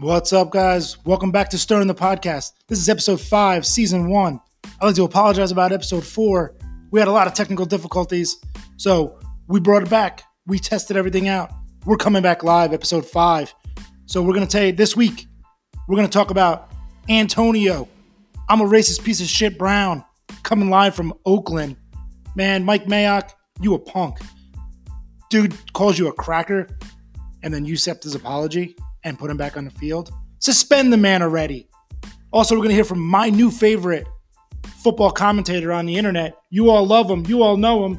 What's up, guys? Welcome back to Stirring the Podcast. This is episode 5, season 1. I'd like to apologize about episode 4. We had a lot of technical difficulties, so we brought it back. We tested everything out. We're coming back live, episode 5. So we're going to tell you this week, we're going to talk about Antonio, I'm a racist piece of shit Brown, coming live from Oakland. Man, Mike Mayock, you a punk. Dude calls you a cracker, and then you accept his apology and put him back on the field. Suspend the man already. Also, we're going to hear from my new favorite football commentator on the internet. You all love him. You all know him.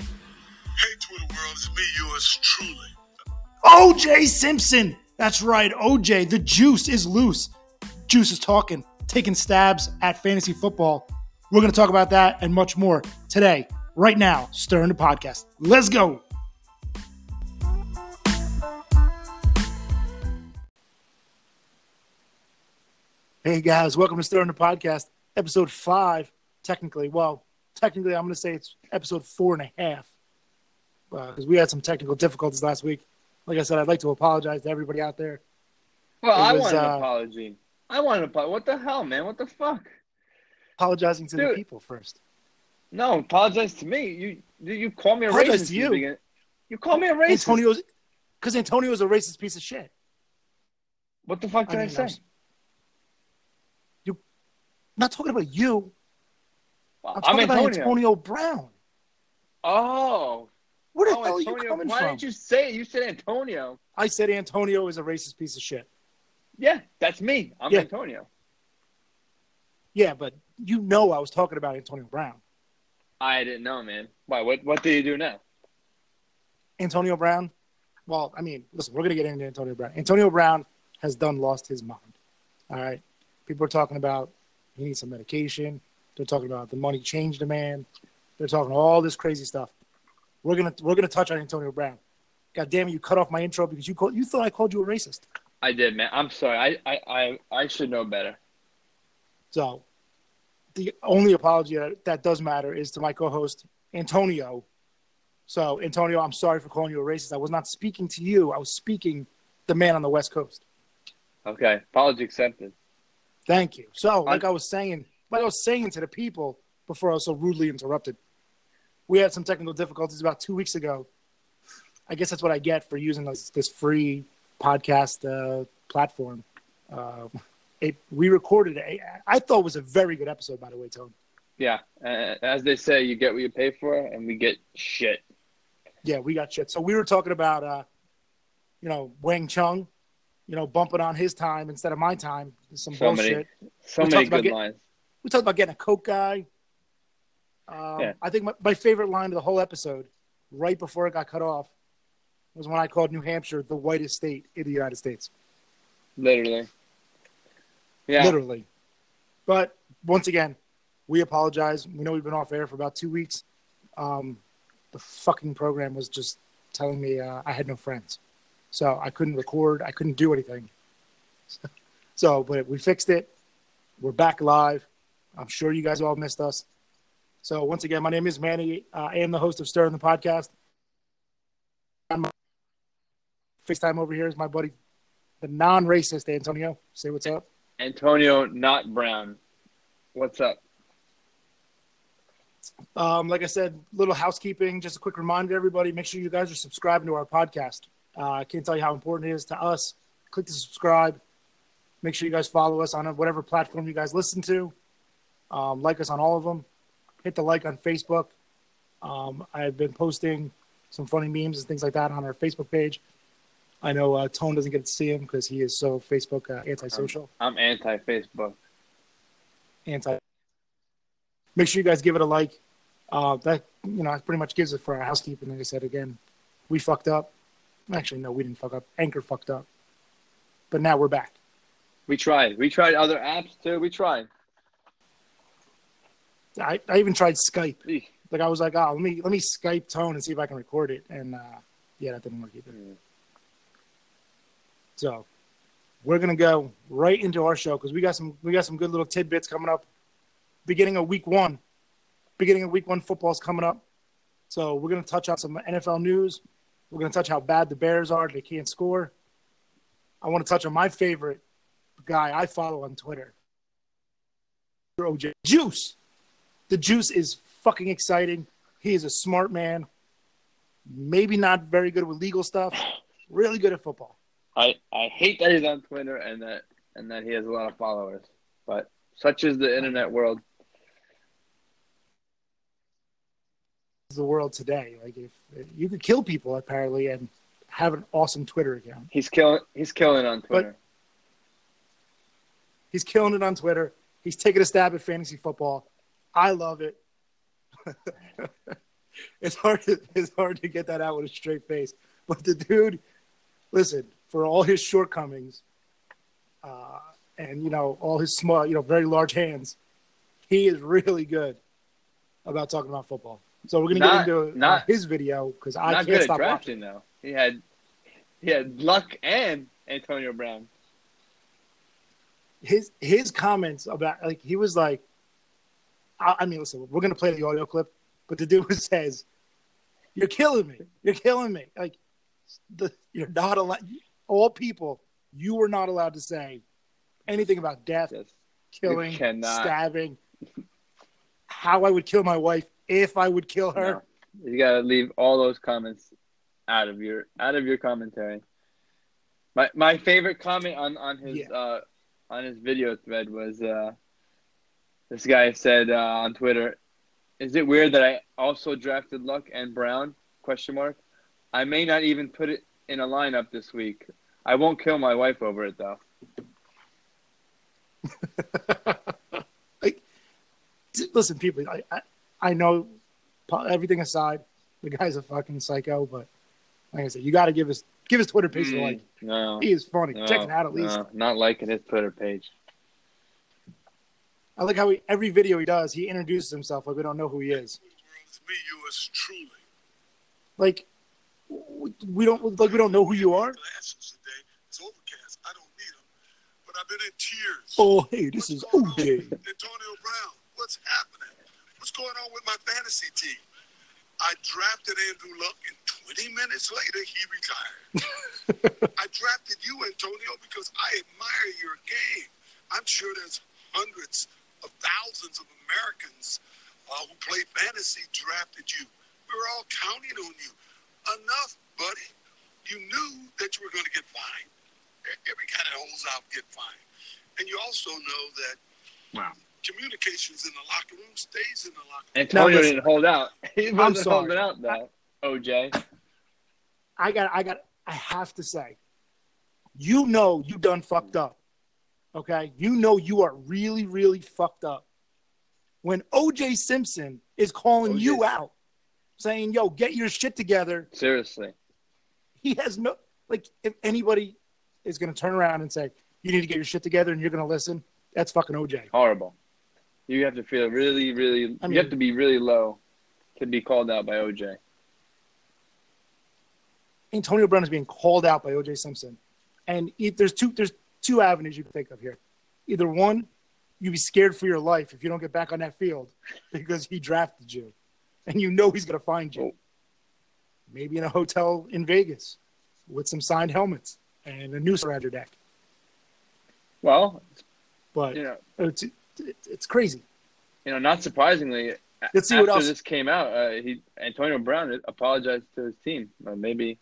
Hey, Twitter world, it's me, yours truly. OJ Simpson. That's right, OJ. The juice is loose. Juice is talking, taking stabs at fantasy football. We're going to talk about that and much more today, right now, Stirring the Podcast. Let's go. Hey guys, welcome to Stirring the Podcast, episode 5, technically. Well, technically I'm going to say it's episode 4.5 because we had some technical difficulties last week. Like I said, I'd like to apologize to everybody out there. Well, I want an apology. I want an apology. What the hell, man? What the fuck? Apologizing to the people first. No, apologize to me. You call me a racist. To you. You call me a racist. Antonio's, because Antonio's a racist piece of shit. What the fuck did I say? I'm not talking about you. Well, I'm talking about Antonio Brown. Oh. Where the hell Antonio, are you coming from? Why didn't you say it? You said Antonio. I said Antonio is a racist piece of shit. Yeah, that's me. I'm Antonio. Yeah, but you know I was talking about Antonio Brown. I didn't know, man. Why? What do you do now? Antonio Brown? Well, I mean, listen, we're going to get into Antonio Brown. Antonio Brown has lost his mind. All right? People are talking about he needs some medication. They're talking about the money changed the man. They're talking all this crazy stuff. We're gonna touch on Antonio Brown. God damn it, you cut off my intro because you thought I called you a racist. I did, man. I'm sorry. I should know better. So the only apology that does matter is to my co-host, Antonio. So, Antonio, I'm sorry for calling you a racist. I was not speaking to you. I was speaking the man on the West Coast. Okay. Apology accepted. Thank you. So, like I was saying to the people before I was so rudely interrupted, we had some technical difficulties about 2 weeks ago. I guess that's what I get for using this free podcast platform. We recorded it. I thought it was a very good episode, by the way, Tony. Yeah. As they say, you get what you pay for, and we get shit. Yeah, we got shit. So we were talking about, Wang Chung. Bumping on his time instead of my time. Some bullshit. So many good lines. We talked about getting a Coke guy. I think my favorite line of the whole episode, right before it got cut off, was when I called New Hampshire the whitest state in the United States. Literally. Yeah. Literally. But once again, we apologize. We know we've been off air for about 2 weeks. The fucking program was just telling me I had no friends. So I couldn't record. I couldn't do anything. But we fixed it. We're back live. I'm sure you guys all missed us. So once again, my name is Manny. I am the host of Stirring the Podcast. FaceTime over here is my buddy, the non-racist Antonio. Say what's up. Antonio, not Brown. What's up? Like I said, little housekeeping. Just a quick reminder to everybody. Make sure you guys are subscribing to our podcast. I can't tell you how important it is to us. Click to subscribe. Make sure you guys follow us on whatever platform you guys listen to. Like us on all of them. Hit the like on Facebook. I've been posting some funny memes and things like that on our Facebook page. I know Tone doesn't get to see him because he is so Facebook antisocial. I'm anti-Facebook. Make sure you guys give it a like. That pretty much gives it for our housekeeping. Like I said, again, we fucked up. Actually, no, we didn't fuck up. Anchor fucked up. But now we're back. We tried. We tried other apps, too. We tried. I even tried Skype. Eesh. Like, I was like, let me Skype Tone and see if I can record it. And, that didn't work either. Mm. So, we're going to go right into our show because we got some good little tidbits coming up. Beginning of week one football is coming up. So, we're going to touch on some NFL news. We're going to touch how bad the Bears are. They can't score. I want to touch on my favorite guy I follow on Twitter, OJ Juice. The Juice is fucking exciting. He is a smart man. Maybe not very good with legal stuff. Really good at football. I hate that he's on Twitter and that he has a lot of followers. But such is the internet world. The world today, like if you could kill people apparently and have an awesome Twitter account. He's killing on Twitter. But he's killing it on Twitter. He's taking a stab at fantasy football. I love it. It's hard to get that out with a straight face. But the dude, listen, for all his shortcomings, and all his small, very large hands, he is really good about talking about football. So we're gonna get into his video because I can't stop watching. Though he had Luck and Antonio Brown. His comments about he was like, listen, we're gonna play the audio clip, but the dude says, "You're killing me." You're not allowed. All people, you were not allowed to say anything about death, killing, stabbing. How I would kill my wife if I would kill her. No, you gotta leave all those comments out of your commentary. My favorite comment on his video thread was this guy said on Twitter, "Is it weird that I also drafted Luck and Brown? ? I may not even put it in a lineup this week. I won't kill my wife over it though." Listen, people, I know, everything aside, the guy's a fucking psycho, but like I said, you got to give his Twitter page a like. No. He is funny. No, check it out at least. No, not liking his Twitter page. I like how every video he does, he introduces himself like we don't know who he is. Like, we don't know who you are. It's overcast. I don't need them, but I've been in tears. Oh, hey, this is OJ. Antonio Brown, what's happening? What's going on with my fantasy team? I drafted Andrew Luck, and 20 minutes later, he retired. I drafted you, Antonio, because I admire your game. I'm sure there's hundreds of thousands of Americans who play fantasy drafted you. We were all counting on you. Enough, buddy. You knew that you were going to get fined. Every kind of holes out get fined. And you also know that... Wow. Communications in the locker room stays in the locker room. Antonio didn't hold out. He wasn't holding out, though, OJ. I have to say, you done fucked up, okay? You are really, really fucked up. When OJ Simpson is calling you out, saying, yo, get your shit together. Seriously. He has no – if anybody is going to turn around and say, you need to get your shit together and you're going to listen, that's fucking OJ. Horrible. You have to feel really, really. You have to be really low to be called out by OJ. Antonio Brown is being called out by OJ Simpson, and there's two avenues you can think of here. Either one, you'd be scared for your life if you don't get back on that field because he drafted you, and he's gonna find you. Oh. Maybe in a hotel in Vegas with some signed helmets and a noose around your neck. Well, but it's crazy. Not surprisingly, let's see after this came out, Antonio Brown apologized to his team. Maybe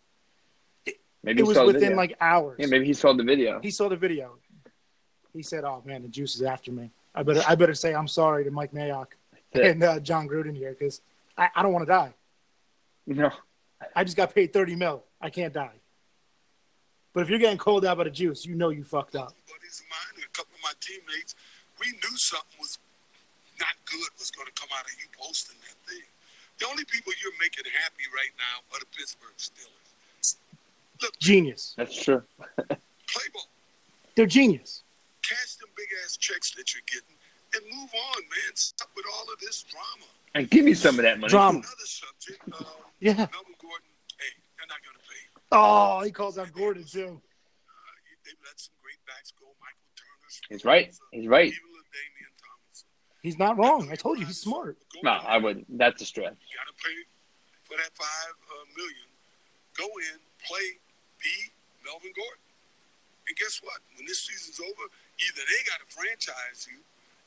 it was within hours. Yeah, maybe he saw the video. He said, "Oh man, the Juice is after me. I better say I'm sorry to Mike Mayock and John Gruden here because I don't want to die. No, I just got paid $30 million. I can't die. But if you're getting called out by the Juice, you fucked up." Buddies of mine and a couple of my teammates. We knew something was not good was going to come out of you posting that thing. The only people you're making happy right now are the Pittsburgh Steelers. Look, genius. That's true. Playboy. They're genius. Cash them big-ass checks that you're getting and move on, man. Stop with all of this drama. And give me some of that money. Drama. Another subject. Yeah. Melvin Gordon, hey, they're not going to pay. Oh, he calls out Gordon, too. They've let some great backs go, Michael. He's right. He's not wrong. I told you, he's smart. No, I wouldn't. That's a stretch. You got to pay for that $5 million. Go in, play, be Melvin Gordon. And guess what? When this season's over, either they got to franchise you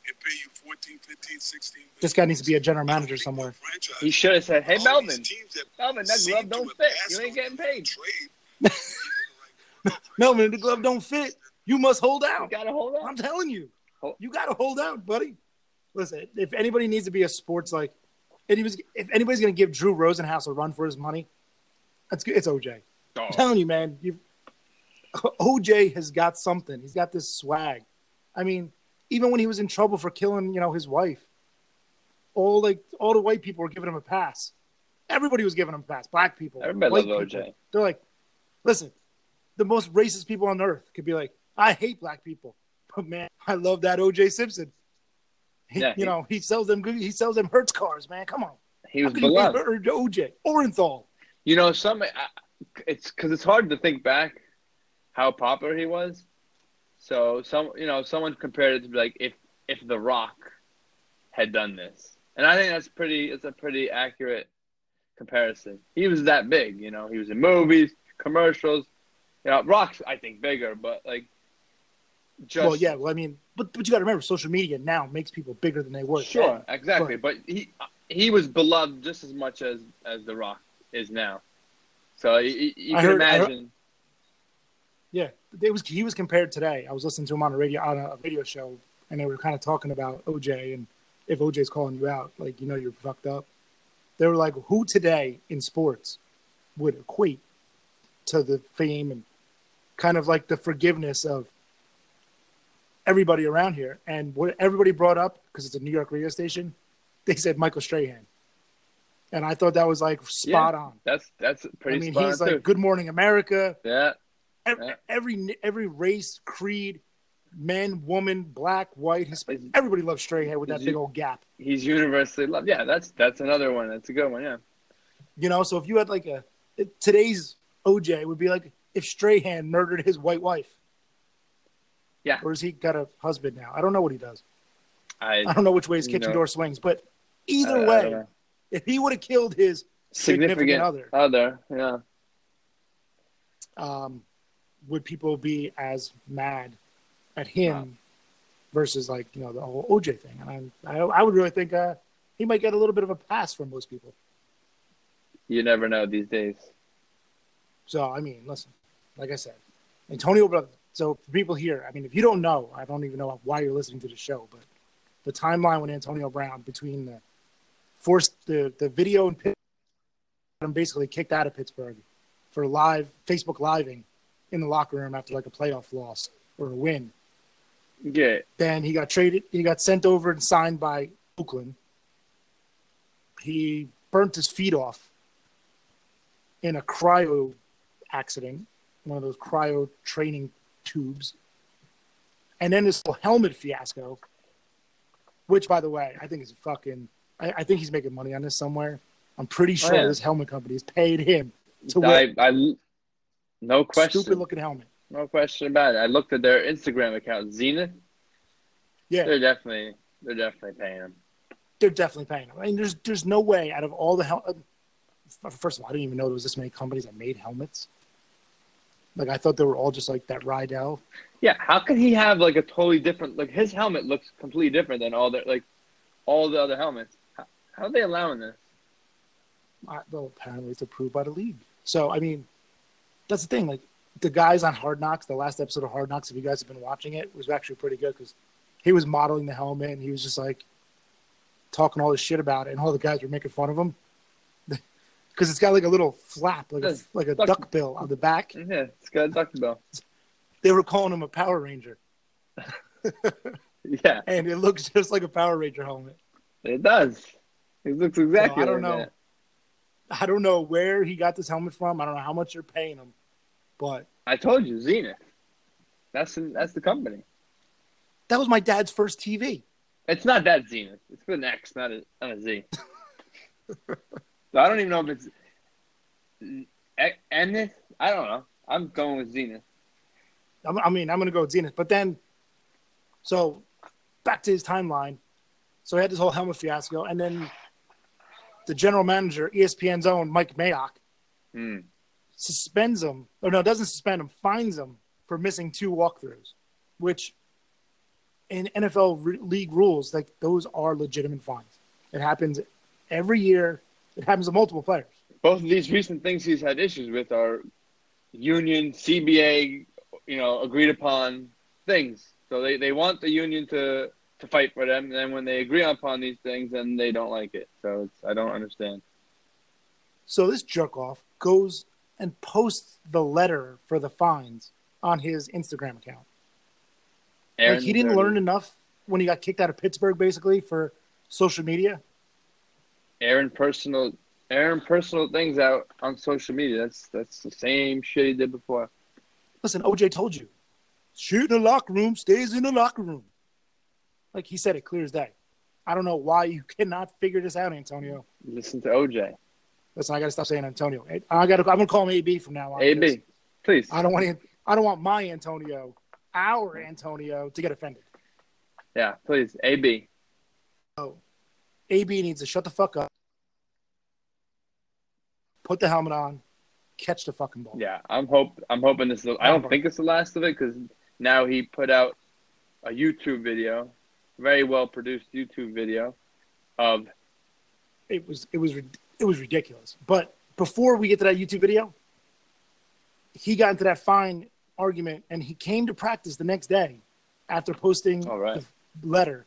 and pay you 14, 15, 16. This guy needs to be a general manager somewhere. He should have said, hey, Melvin, that glove don't fit. You ain't getting paid. Melvin, the glove don't fit. You must hold out. You got to hold out. I'm telling you. You got to hold out, buddy. Listen, if anybody needs to be a sports like – if anybody's going to give Drew Rosenhaus a run for his money, it's OJ. Oh. I'm telling you, man. OJ has got something. He's got this swag. I mean, even when he was in trouble for killing, his wife, all the white people were giving him a pass. Everybody was giving him a pass. Black people. Everybody loved OJ. They're like, listen, the most racist people on earth could be like, I hate black people. But, man, I love that OJ Simpson. He sells them good. He sells them Hertz cars, man. Come on. He was beloved. OJ Orenthal. It's because it's hard to think back how popular he was. So someone compared it to be like if The Rock had done this, and I think it's a pretty accurate comparison. He was that big, He was in movies, commercials. Rock's I think bigger, but like. But you got to remember, social media now makes people bigger than they were. Sure, then. Exactly. But he was beloved just as much as The Rock is now. So you can imagine. Yeah, he was compared today. I was listening to him on a radio show, and they were kind of talking about OJ and if OJ's calling you out, like you're fucked up. They were like, who today in sports would equate to the fame and kind of like the forgiveness of everybody around here, and what everybody brought up because it's a New York radio station, they said Michael Strahan, and I thought that was like spot on. That's pretty. I mean, spot he's on like too. Good Morning America. Yeah. Every race, creed, men, woman, black, white, Hispanic, everybody loves Strahan with that big old gap. He's universally loved. Yeah, that's another one. That's a good one. Yeah. So if you had like today's OJ would be like if Strahan murdered his white wife. Yeah. Or has he got a husband now? I don't know what he does. I don't know which way his kitchen door swings. But either way, if he would have killed his significant other, would people be as mad at him versus like the whole OJ thing? And I would really think he might get a little bit of a pass from most people. You never know these days. So I mean, listen, like I said, Antonio Brown. So for people here, I mean, if you don't know, I don't even know why you're listening to the show, but the timeline when Antonio Brown between the forced the video and him basically kicked out of Pittsburgh for live Facebook living in the locker room after like a playoff loss or a win. Yeah. Then he got traded. He got sent over and signed by Oakland. He burnt his feet off in a cryo accident, one of those cryo training tubes, and then this little helmet fiasco, which, by the way, I think is fucking. I think he's making money on this somewhere. I'm pretty sure this helmet company has paid him to wear. No question. Stupid looking helmet. No question about it. I looked at their Instagram account, Xenith. Yeah, they're definitely paying him. They're definitely paying him. I mean, there's no way out of all the first of all, I didn't even know there was this many companies that made helmets. Like, I thought they were all just, like, that Rydell. Yeah, how could he have, like, a totally different – like, his helmet looks completely different than all the other helmets. How are they allowing this? Well, apparently it's approved by the league. So, I mean, that's the thing. Like, the guys on Hard Knocks, the last episode of Hard Knocks, if you guys have been watching it, was actually pretty good because he was modeling the helmet and he was just, like, talking all this shit about it, and all the guys were making fun of him. Because it's got like a little flap, like a duck bill on the back. Yeah, it's got a duck bill. They were calling him a Power Ranger. Yeah. And it looks just like a Power Ranger helmet. It does. It looks exactly like that. I don't know where he got this helmet from. I don't know how much you're paying him. But I told you, Xenith. That's the company. That was my dad's first TV. It's not that Xenith. It's with an X, not a Z. I don't even know if it's Xenith. I don't know. I'm going with Xenith. I mean, I'm going to go with Xenith. But then, so back to his timeline. So he had this whole helmet fiasco. And then the general manager, ESPN's own Mike Mayock, suspends him. Or no, doesn't suspend him, fines him for missing two walkthroughs, which in NFL league rules, like, those are legitimate fines. It happens every year. It happens to multiple players. Both of these recent things he's had issues with are union, CBA, agreed upon things. So they want the union to fight for them. And then when they agree upon these things, then they don't like it. So I don't understand. So this jerk-off goes and posts the letter for the fines on his Instagram account. Like, he didn't learn enough when he got kicked out of Pittsburgh, basically, for social media. Airing personal things out on social media. That's the same shit he did before. Listen, OJ told you, shoot in the locker room, stays in the locker room. Like, he said it clear as day. I don't know why you cannot figure this out, Antonio. Listen to OJ. Listen, I got to stop saying Antonio. I'm going to call him AB from now on. AB, please. I don't want my Antonio, our Antonio, to get offended. Yeah, please, AB. Oh, AB needs to shut the fuck up, put the helmet on, catch the fucking ball. Yeah, I'm hoping this is – I don't think it's the last of it, because now he put out a YouTube video, very well-produced YouTube video of – It was ridiculous. But before we get to that YouTube video, he got into that fine argument, and he came to practice the next day after posting the letter,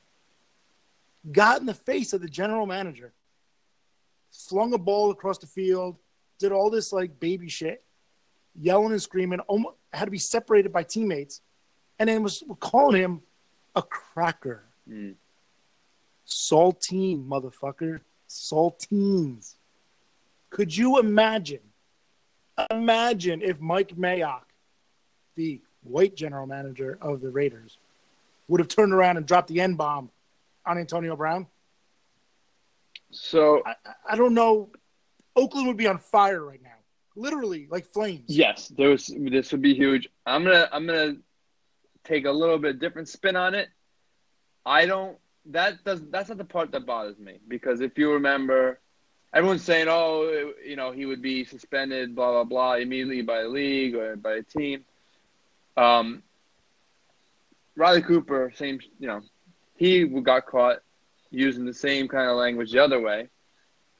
got in the face of the general manager, flung a ball across the field, did all this, like, baby shit, yelling and screaming, almost had to be separated by teammates, and then was calling him a cracker. Mm. Saltine, motherfucker. Saltines. Could you imagine? Imagine if Mike Mayock, the white general manager of the Raiders, would have turned around and dropped the N-bomb on Antonio Brown. So I don't know. Oakland would be on fire right now, literally like flames. Yes, this would be huge. I'm gonna take a little bit different spin on it. That's not the part that bothers me, because if you remember, everyone's saying, he would be suspended, blah, blah, blah, immediately by the league or by a team. Riley Cooper, same, he got caught using the same kind of language the other way,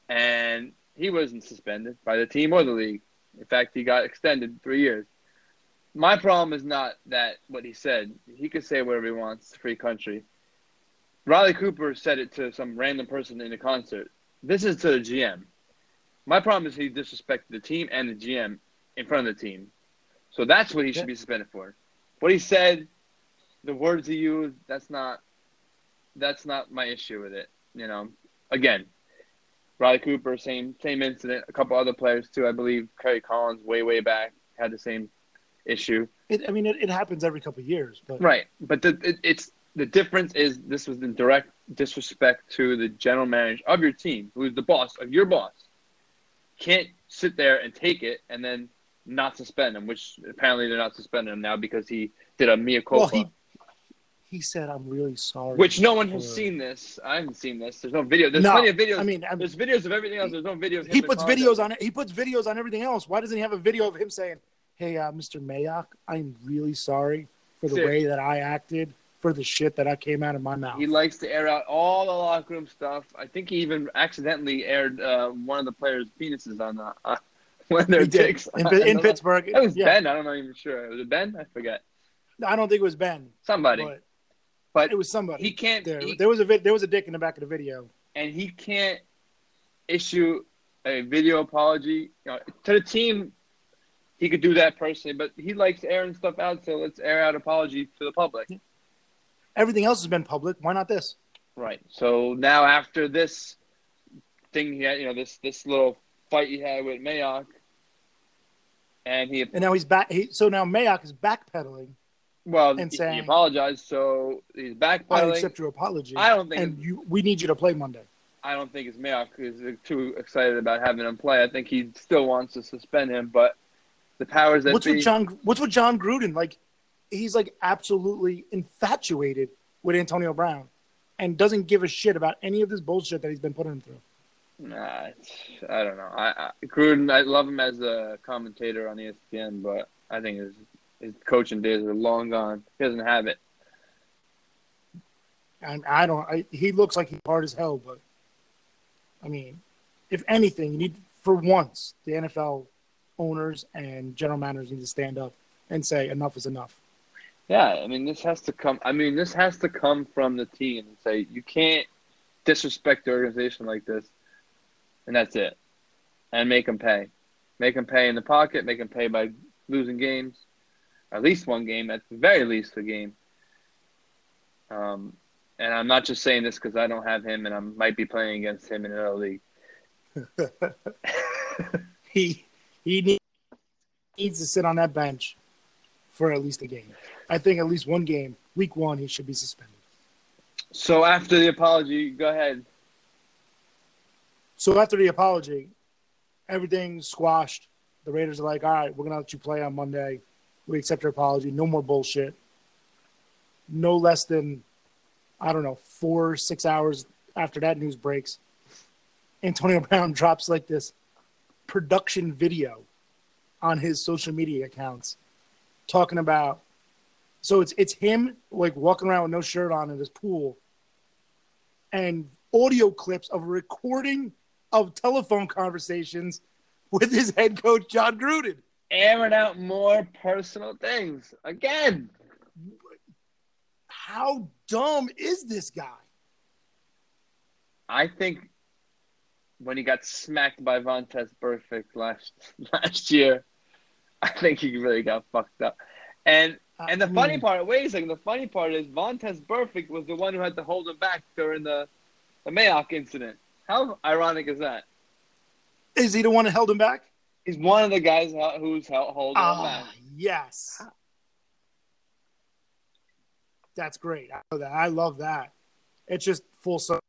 and he wasn't suspended by the team or the league. In fact, he got extended 3 years. My problem is not that what he said. He could say whatever he wants, free country. Riley Cooper said it to some random person in a concert. This is to the GM. My problem is he disrespected the team and the GM in front of the team. So that's what he should be suspended for. What he said, the words he used, that's not my issue with it. Again, Riley Cooper, same incident. A couple other players too, I believe. Kerry Collins, way back, had the same issue. It happens every couple of years. But... Right, but it's. The difference is this was in direct disrespect to the general manager of your team, who is the boss of your boss. Can't sit there and take it and then not suspend him, which apparently they're not suspending him now because he did a mea culpa. Well, he said, "I'm really sorry." Which no one has seen this. I haven't seen this. There's no video. There's plenty of videos. There's videos of everything else. There's no video of him. He puts videos on it. He puts videos on everything else. Why doesn't he have a video of him saying, "Hey, Mr. Mayock, I'm really sorry for the way that I acted, for the shit that I came out of my mouth"? He likes to air out all the locker room stuff. I think he even accidentally aired one of the players' penises on the when their dicks in Pittsburgh. It was Ben. I'm not even sure. Was it Ben? I forget. No, I don't think it was Ben. Somebody, but it was somebody. He can't. There was a dick in the back of the video, and he can't issue a video apology to the team. He could do that personally, but he likes airing stuff out. So let's air out apology to the public. Yeah. Everything else has been public. Why not this? Right. So now after this thing he had, this little fight he had with Mayock, and now he's back. So now Mayock is backpedaling. Well, and saying he apologized. So he's backpedaling. I accept your apology. I don't think. And we need you to play Monday. I don't think it's Mayock is too excited about having him play. I think he still wants to suspend him, but the powers that be. What's with John Gruden like? He's like absolutely infatuated with Antonio Brown and doesn't give a shit about any of this bullshit that he's been putting him through. Nah, I don't know. Gruden, I love him as a commentator on ESPN, but I think his His coaching days are long gone. He doesn't have it. And he looks like he's hard as hell, but I mean, if anything, you need, for once, the NFL owners and general managers need to stand up and say enough is enough. Yeah, I mean, this has to come from the team and say you can't disrespect the organization like this, and that's it. And make them pay. Make them pay in the pocket. Make them pay by losing games. At least one game. At the very least, a game. And I'm not just saying this because I don't have him, and I might be playing against him in another league. He needs to sit on that bench for at least a game. I think at least one game, week one, he should be suspended. So after the apology, go ahead. So after the apology, everything's squashed. The Raiders are like, all right, we're going to let you play on Monday. We accept your apology. No more bullshit. No less than, 4-6 hours after that news breaks, Antonio Brown drops like this production video on his social media accounts talking about, so it's him like walking around with no shirt on in this pool and audio clips of a recording of telephone conversations with his head coach, John Gruden. Airing out more personal things. Again. How dumb is this guy? I think when he got smacked by Vontaze Burfict last year, I think he really got fucked up. And the funny part, wait a second, the funny part is Vontaze Burfict was the one who had to hold him back during the Mayock incident. How ironic is that? Is he the one that held him back? He's one of the guys who's holding him back. Yes. That's great. I know that. I love that. It's just full circle.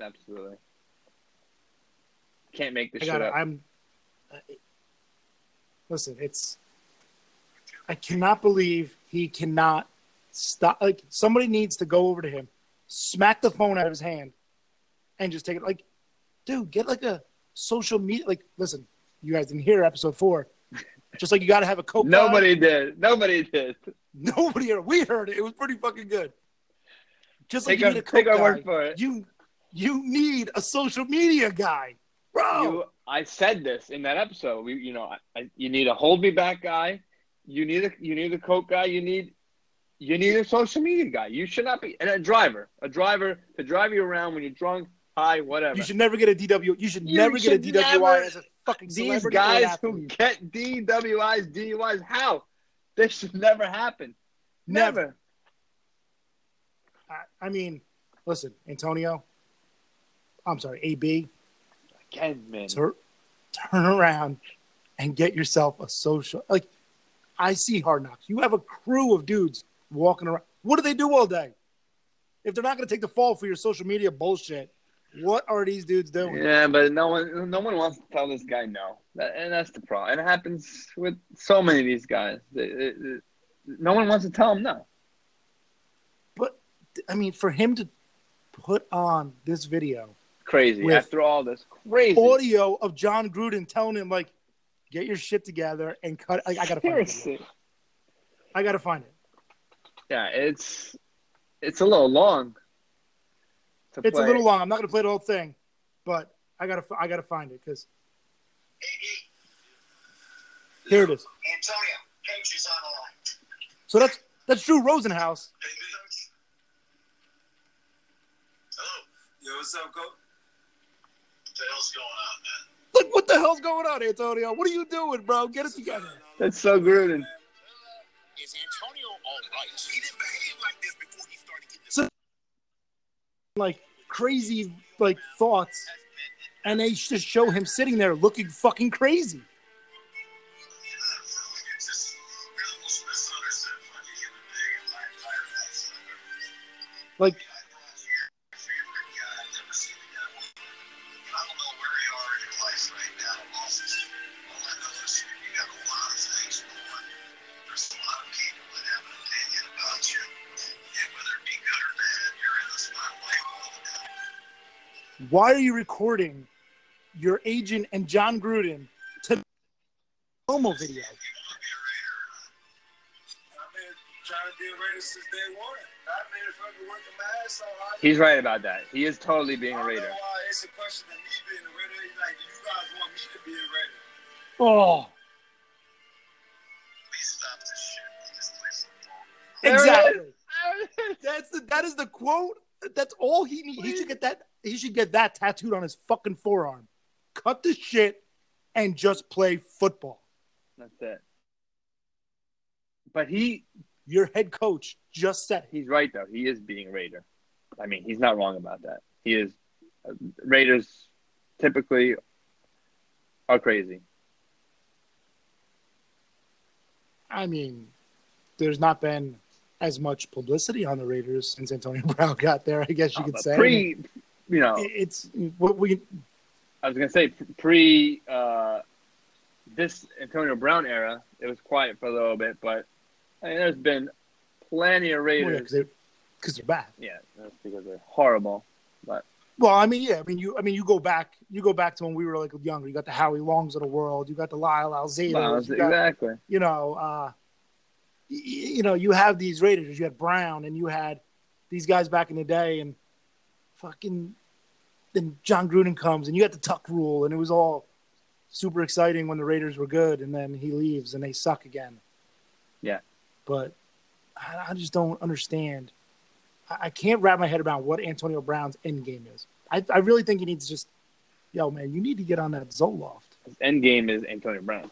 Absolutely. Can't make this shit up. Listen, I cannot believe he cannot stop. Like, somebody needs to go over to him, smack the phone out of his hand, and just take it. Like, dude, get like a social media. Like, listen, you guys didn't hear episode 4. Just like you got to have a coke. Nobody did. Nobody heard. We heard it. It was pretty fucking good. Just like you need a coke guy. Take our word for it. You need a social media guy, bro. I said this in that episode. You need a hold me back guy. You need a coke guy. You need a social media guy. You should not be and a driver to drive you around when you're drunk, high, whatever. You should never get a DWI. As a fucking celebrity. These guys who get DWIs, how? This should never happen. Never. I mean, listen, Antonio. I'm sorry, AB. Again, man. Turn around and get yourself a social. Like, I see Hard Knocks. You have a crew of dudes walking around. What do they do all day? If they're not going to take the fall for your social media bullshit, what are these dudes doing? Yeah, but no one wants to tell this guy no. And that's the problem. And it happens with so many of these guys. No one wants to tell him no. But, I mean, for him to put on this video. Crazy. After all this. Crazy. Audio of John Gruden telling him, like, get your shit together and cut. I got to find it. I got to find it. Yeah, it's a little long. It's a little long. I'm not going to play the whole thing, but I gotta find it because. Here it is. Antonio, coach is on the line. So that's Drew Rosenhaus. Hey, Mitch. Hello. Yo, what's up, coach? What the hell's going on, man? Look, what the hell's going on, Antonio? What are you doing, bro? Get it together. That's so Gruden. Is Antonio all right? He didn't behave like this before he started getting this. So, like, crazy, like, thoughts, and they just show him sitting there looking fucking crazy. Like, why are you recording your agent and John Gruden to promo video? trying to be a Raider since day one. I've been fucking working my ass off. He's right about that. He is totally being a Raider. It's a question of me being a Raider. He's like, you guys want me to be a Raider. Oh. Please stop this shit. This place is wrong. Exactly. That is the quote. That's all he needs. He should get that. He should get that tattooed on his fucking forearm. Cut the shit and just play football. That's it. But your head coach just said it. He's right, though. He is being Raider. I mean, he's not wrong about that. He is. Raiders typically are crazy. I mean, there's not been as much publicity on the Raiders since Antonio Brown got there, I guess you could say. It's what we. I was gonna say this Antonio Brown era, it was quiet for a little bit, but I mean, there's been plenty of Raiders because they're bad. Yeah, that's because they're horrible. But you go back. You go back to when we were like younger. You got the Howie Longs of the world. You got the Lyle Alzaders. Exactly. You have these Raiders. You had Brown, and you had these guys back in the day, and fucking then John Gruden comes, and you had the Tuck rule, and it was all super exciting when the Raiders were good, and then he leaves, and they suck again. Yeah. But I just don't understand. I can't wrap my head around what Antonio Brown's end game is. I really think he needs to just, you need to get on that Zoloft. His end game is Antonio Brown.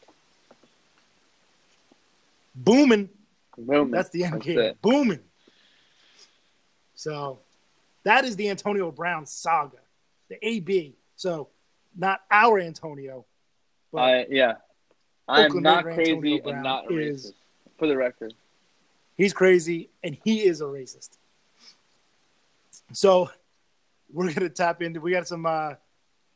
Booming. That's the end game. Booming. So that is the Antonio Brown saga, the AB. So not our Antonio. But I'm not crazy and not racist, for the record. He's crazy and he is a racist. So we're going to tap into – we got some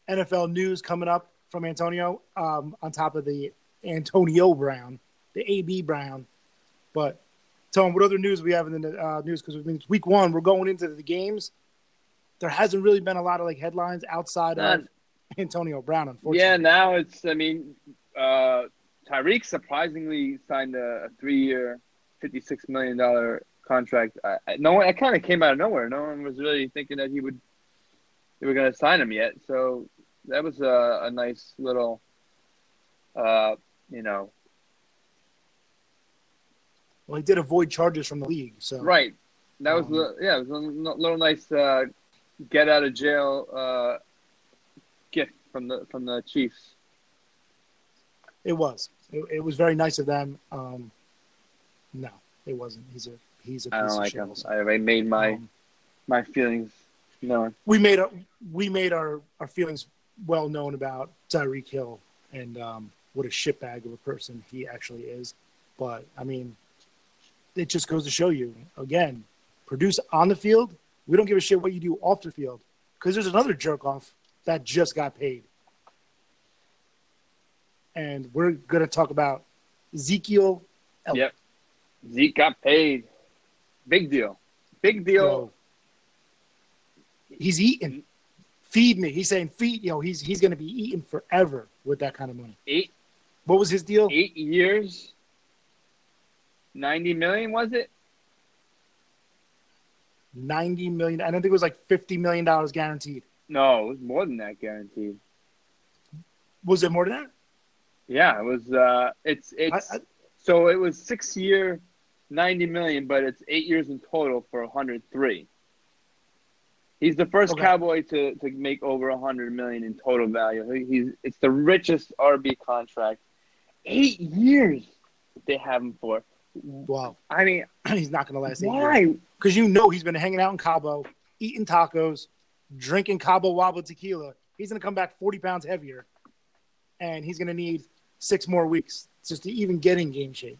NFL news coming up from Antonio on top of the Antonio Brown, the A.B. Brown. But tell him what other news we have in the news because it's week one. We're going into the games. There hasn't really been a lot of, headlines outside of Antonio Brown, unfortunately. Yeah, now it's – Tyreek surprisingly signed a 3-year, $56 million contract. It kind of came out of nowhere. No one was really thinking that they were going to sign him yet. So that was a nice little, Well, he did avoid charges from the league. So right, that was it was a little nice get out of jail gift from the Chiefs. It was. It was very nice of them. No, it wasn't. He's a piece of shit. I made my feelings known. We made our feelings well known about Tyreek Hill and what a shitbag of a person he actually is. But I mean, it just goes to show you again: produce on the field. We don't give a shit what you do off the field because there's another jerk off that just got paid, and we're gonna talk about Ezekiel Elliott. Yep, Zeke got paid. Big deal. Yo, he's eating. Feed me. He's saying feed. He's going to be eating forever with that kind of money. What was his deal? 8 years, $90 million, was it? $90 million. I don't think it was $50 million guaranteed. No, it was more than that guaranteed. Was it more than that? Yeah, it was. So it was 6 year. $90 million, but it's 8 years in total for 103. He's the first Cowboy to make over 100 million in total value. It's the richest RB contract. 8 years they have him for. Wow. I mean, he's not going to last 8 years. Why? Because he's been hanging out in Cabo, eating tacos, drinking Cabo Wabo tequila. He's going to come back 40 pounds heavier, and he's going to need 6 more weeks just to even get in game shape.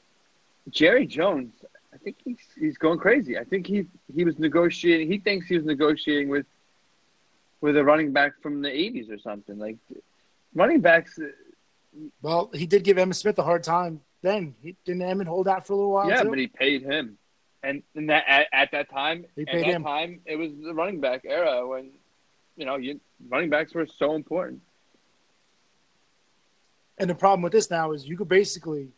Jerry Jones, I think he's going crazy. I think he was negotiating. He thinks he was negotiating with a running back from the 80s or something. Running backs. Well, he did give Emmitt Smith a hard time then. Didn't Emmitt hold out for a little while? Yeah, but he paid him. And that, at that time, it was the running back era when, running backs were so important. And the problem with this now is you could basically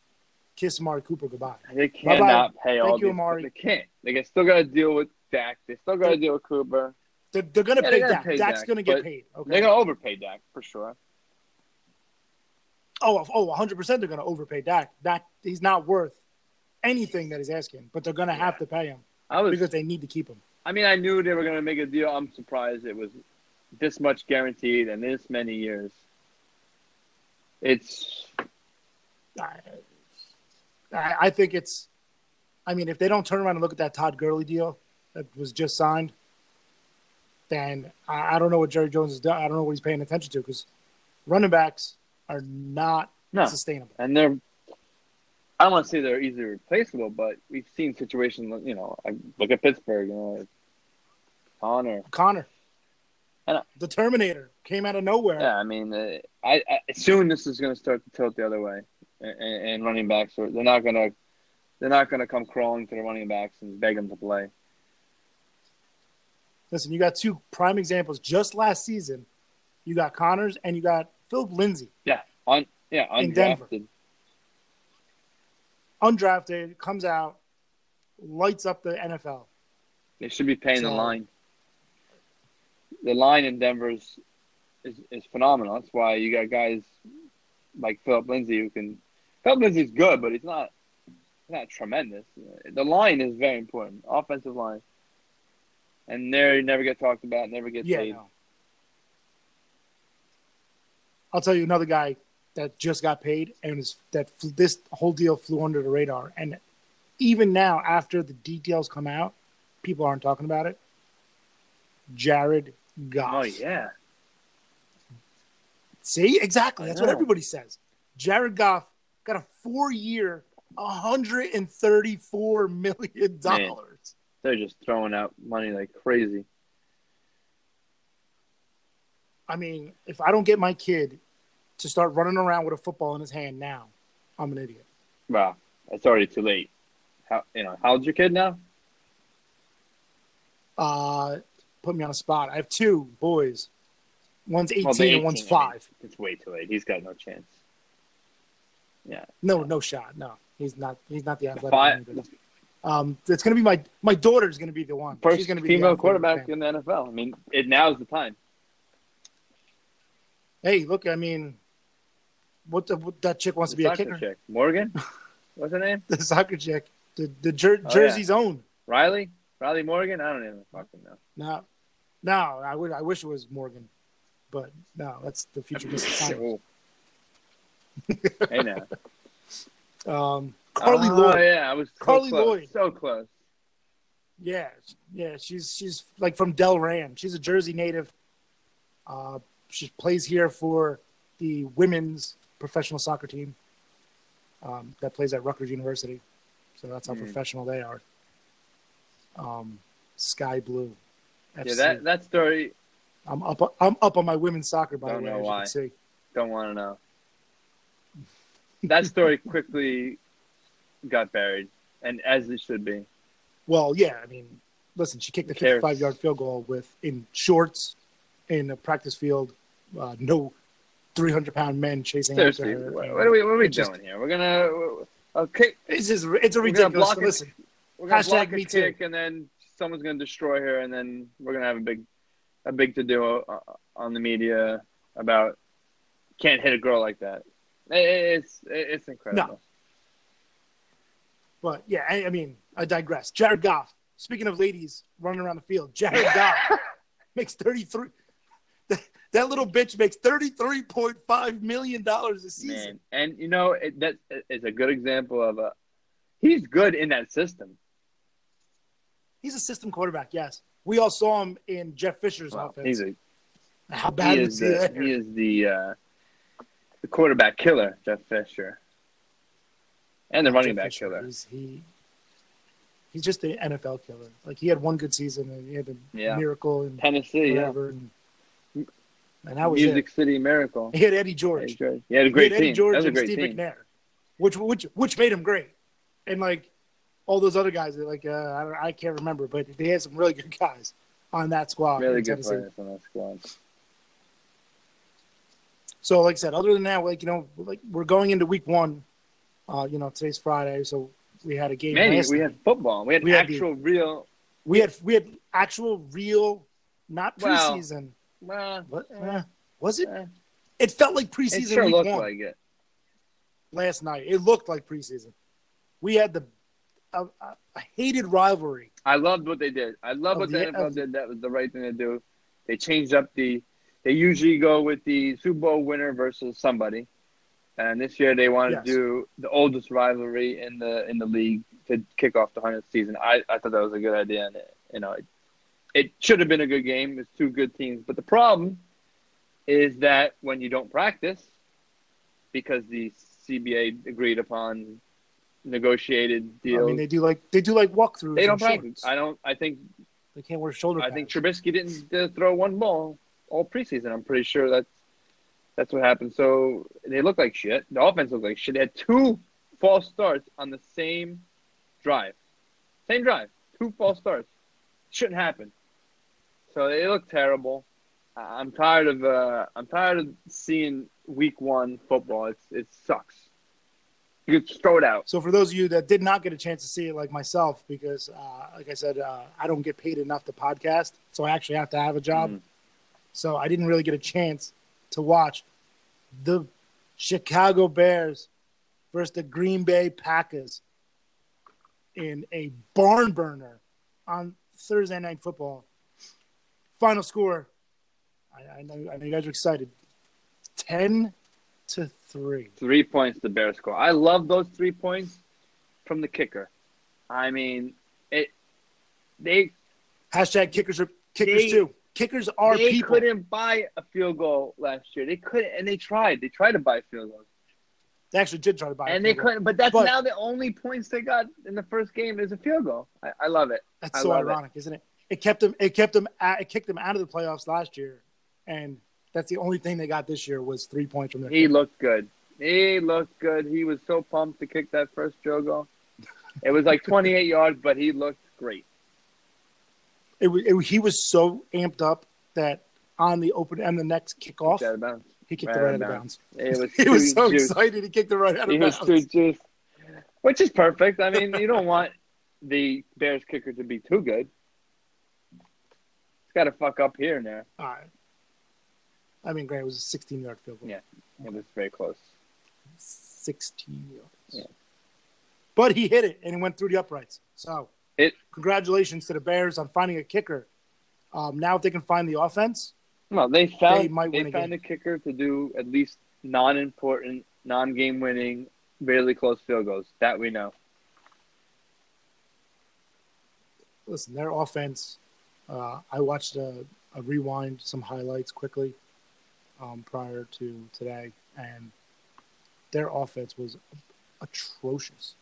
kiss Amari Cooper goodbye. They cannot pay all these. They can't. They still got to deal with Dak. They still got to deal with Cooper. They're going to pay Dak. Dak's going to get paid. Okay. They're going to overpay Dak for sure. Oh, 100% they're going to overpay Dak. Dak, he's not worth anything that he's asking, but they're going to have to pay him because they need to keep him. I mean, I knew they were going to make a deal. I'm surprised it was this much guaranteed and this many years. I mean, if they don't turn around and look at that Todd Gurley deal that was just signed, then I don't know what Jerry Jones has done. I don't know what he's paying attention to because running backs are not sustainable. And they're – I don't want to say they're easily replaceable, but we've seen situations, you know, look at Pittsburgh, you know, like Connor. The Terminator came out of nowhere. Yeah, I mean, soon this is going to start to tilt the other way, and running backs they're not going to come crawling to the running backs and beg them to play. Listen, you got two prime examples just last season. You got Connors and you got Philip Lindsay. Undrafted. In Denver. Undrafted comes out, lights up the NFL. They should be paying the line. The line in Denver is phenomenal. That's why you got guys like Philip Lindsay who can. Philip Lindsay's good, but he's not tremendous. The line is very important, offensive line, and they never get talked about, never get paid. No. I'll tell you another guy that just got paid, and this whole deal flew under the radar. And even now, after the details come out, people aren't talking about it. Jared Goff. Oh, yeah. See? Exactly. That's what everybody says. Jared Goff got a 4-year, $134 million. Man, they're just throwing out money like crazy. I mean, if I don't get my kid to start running around with a football in his hand now, I'm an idiot. Wow. It's already too late. How old's your kid now? Put me on a spot. I have two boys. One's 18 and one's 5. It's way too late. He's got no chance. Yeah. No shot. No, he's not the athletic. It's gonna be my daughter's gonna be the one. First female quarterback in the NFL. I mean, now's the time. Hey, look. I mean, what that chick wants to be a kicker? Chick. Morgan, what's her name? The soccer chick. The Jersey's own. Riley Morgan. I don't even fucking know. No, I wish it was Morgan, but no, that's the future Mississippi. Hey now, Carly Lloyd. Yeah, I was Lloyd. So close. Yeah, she's like from Delran. She's a Jersey native. She plays here for the women's professional soccer team that plays at Rutgers University. So that's how professional they are. Sky Blue. FC. Yeah, that story. I'm up on my women's soccer, by the way. Don't know why. Don't want to know. That story quickly got buried, and as it should be. Well, yeah. I mean, listen, she kicked a 55-yard field goal in shorts in a practice field. No 300-pound men chasing after her. What are we doing here? We're gonna. Okay, it's a ridiculous. Listen, we're gonna block a kick, and then someone's gonna destroy her, and then we're gonna have a big to do on the media about can't hit a girl like that. It's incredible. No. But yeah, I mean, I digress. Jared Goff. Speaking of ladies running around the field, Jared Goff makes 33. That little bitch makes $33.5 million a season. Man. And you know that is a good example of a. He's good in that system. He's a system quarterback. Yes. We all saw him in Jeff Fisher's offense. How bad is he? He is the quarterback killer, Jeff Fisher, and the running back killer. He's just the NFL killer. Like he had one good season, and he had the miracle in Tennessee, whatever, and that was Music City Miracle. He had Eddie George. He had a great team. Eddie George and Steve McNair, which made him great, and like. All those other guys, like I can't remember, but they had some really good guys on that squad. Really good players on that squad. So, like I said, other than that, like we're going into week 1 You know, today's Friday, so we had a game. We had football. We had actual real, not preseason. Was it? It felt like preseason. It sure looked like it. Last night, it looked like preseason. We had the hated rivalry. I loved what they did. I love what the NFL did. That was the right thing to do. They changed up the. They usually go with the Super Bowl winner versus somebody, and this year they wanted to do the oldest rivalry in the league to kick off the 100th season. I thought that was a good idea, and it should have been a good game. It's two good teams, but the problem is that when you don't practice, because the CBA agreed upon negotiated deals. I mean, they do like walkthroughs. They don't practice. I think they can't wear shoulder pads. I think Trubisky didn't throw one ball all preseason. I'm pretty sure that's what happened. So they look like shit. The offense looked like shit. They had two false starts on the same drive. Two false starts. Shouldn't happen. So they look terrible. I'm tired of seeing Week 1 football. It sucks. You could throw it out. So for those of you that did not get a chance to see it, like myself, because like I said, I don't get paid enough to podcast, so I actually have to have a job. Mm-hmm. So I didn't really get a chance to watch the Chicago Bears versus the Green Bay Packers in a barn burner on Thursday Night Football. Final score. I know you guys are excited. 10-3. 3 points the Bears score. I love those 3 points from the kicker. I mean, hashtag kickers too. Kickers are people. They couldn't buy a field goal last year. They couldn't, and they tried. They tried to buy field goals. They actually did try to buy a field goal. And they couldn't, but that's now the only points they got in the first game is a field goal. I love it. That's so ironic, isn't it? It kicked them out of the playoffs last year, and that's the only thing they got this year was 3 points from their kicker. He looked good. He was so pumped to kick that first field goal. It was like 28 yards, but he looked great. He was so amped up that on the open and the next kickoff, he kicked it right out of bounds. He was so excited he kicked it right out of bounds. He was too juiced, which is perfect. I mean, you don't want the Bears kicker to be too good. It's got to fuck up here and there. All right. I mean, granted, it was a 16-yard field goal. Yeah, it was very close. 16 yards. Yeah. But he hit it, and it went through the uprights. So, congratulations to the Bears on finding a kicker. Now, if they can find the offense, they found a kicker to do at least non-important, non-game-winning, barely close field goals. That we know. Listen, their offense, I watched a rewind, some highlights quickly prior to today, and their offense was atrocious.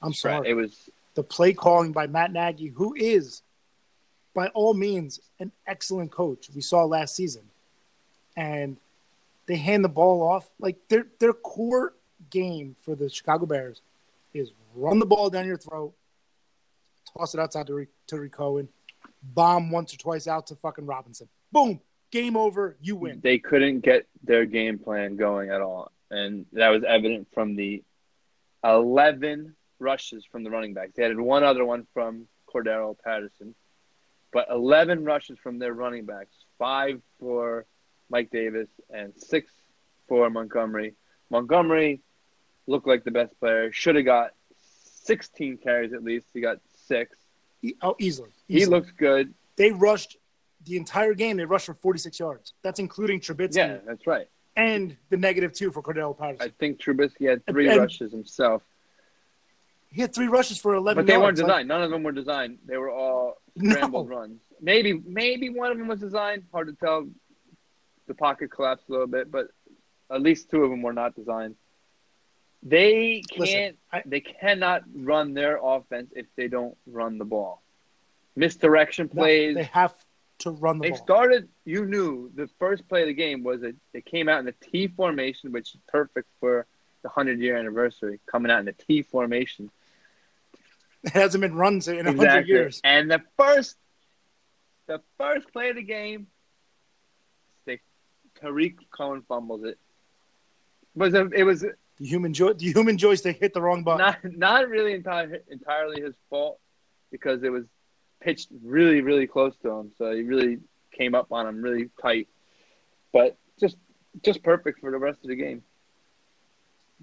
I'm sorry. Right. It was the play calling by Matt Nagy, who is, by all means, an excellent coach. We saw last season, and they hand the ball off. Like their core game for the Chicago Bears is run the ball down your throat, toss it outside to Tariq Cohen, bomb once or twice out to fucking Robinson. Boom. Game over. You win. They couldn't get their game plan going at all. And that was evident from the 11 rushes from the running backs. They added one other one from Cordero Patterson. But 11 rushes from their running backs. 5 for Mike Davis and 6 for Montgomery. Montgomery looked like the best player. Should have got 16 carries at least. He got 6. Oh, easily. He looks good. They rushed the entire game. They rushed for 46 yards. That's including Trubisky. Yeah, that's right. And the -2 for Cordell Patterson. I think Trubisky had 3 rushes himself. He had 3 rushes for 11 yards. But they weren't designed. None of them were designed. They were all scrambled runs. Maybe one of them was designed. Hard to tell. The pocket collapsed a little bit, but at least 2 of them were not designed. They can't. They cannot run their offense if they don't run the ball. Misdirection plays. They have to run the ball. They started. You knew the first play of the game was they came out in the T formation, which is perfect for the 100-year anniversary. Coming out in the T formation. It hasn't been run in 100 years. And the first play of the game, Tariq Cohen fumbles it. It was The human joystick hit the wrong button. Not really entirely his fault, because it was pitched really, really close to him. So he really came up on him really tight. But just perfect for the rest of the game.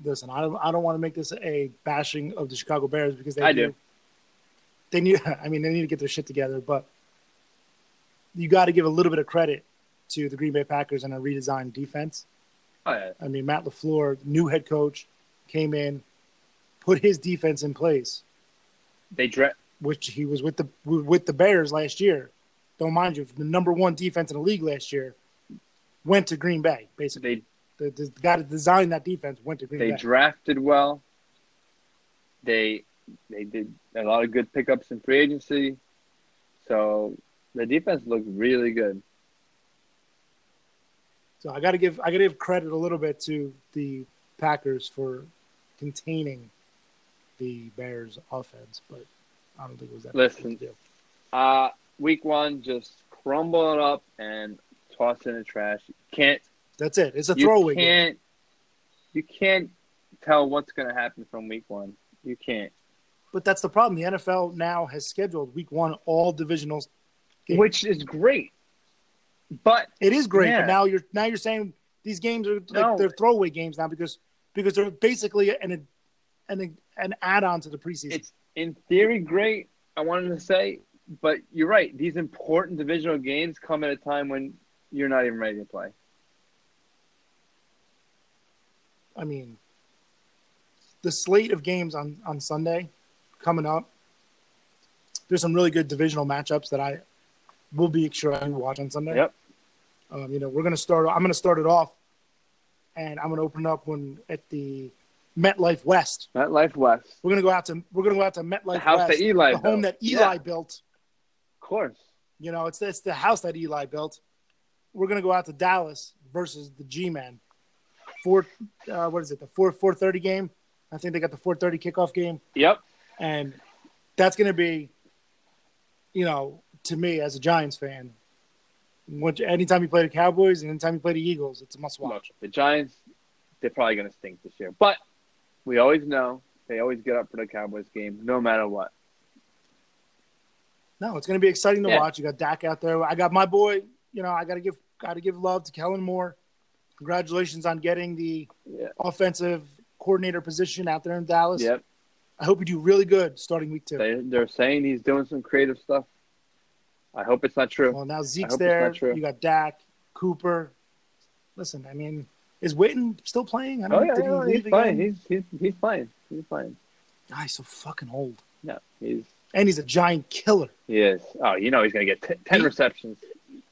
Listen, I don't want to make this a bashing of the Chicago Bears, because they need to get their shit together. But you got to give a little bit of credit to the Green Bay Packers and a redesigned defense. Oh, yeah. I mean, Matt LaFleur, new head coach, came in, put his defense in place. Which he was with the Bears last year. Don't mind you, the number one defense in the league last year went to Green Bay, basically. The guy that designed that defense went to Green Bay. They drafted well. They did a lot of good pickups in free agency. So the defense looked really good. So I gotta give credit a little bit to the Packers for containing the Bears' offense, but I don't think it was that big to do. Week one, just crumble it up and toss in the trash. You can't. That's it. It's a throwaway game. You can't tell what's going to happen from week one. You can't. But that's the problem. The NFL now has scheduled week one all divisional games, which is great. But it is great. Yeah. But now you're saying these games are they're throwaway games now because they're basically an add-on to the preseason. It's in theory great, I wanted to say, but you're right. These important divisional games come at a time when you're not even ready to play. I mean, the slate of games on Sunday coming up, there's some really good divisional matchups that I will be sure I watch on Sunday. Yep. We're going to start. I'm going to start it off, and I'm going to open up at the MetLife West. MetLife West. We're going to go out to MetLife West. The house that Eli built. The home that Eli built. Of course. You know, it's the house that Eli built. We're going to go out to Dallas versus the G-Men. 4:30 game? I think they got the 4:30 kickoff game. Yep. And that's going to be, to me as a Giants fan, anytime you play the Cowboys and anytime you play the Eagles, it's a must-watch. Look, the Giants, they're probably going to stink this year. But we always know they always get up for the Cowboys game no matter what. No, it's going to be exciting to watch. You got Dak out there. I got my boy. I got to give love to Kellen Moore. Congratulations on getting the offensive coordinator position out there in Dallas. Yep. I hope you do really good starting week two. They're saying he's doing some creative stuff. I hope it's not true. Well, now Zeke's there. You got Dak, Cooper. Listen, I mean, is Witten still playing? He's playing. He's playing. God, he's so fucking old. Yeah, and he's a giant killer. He is. Oh, he's going to get 10 receptions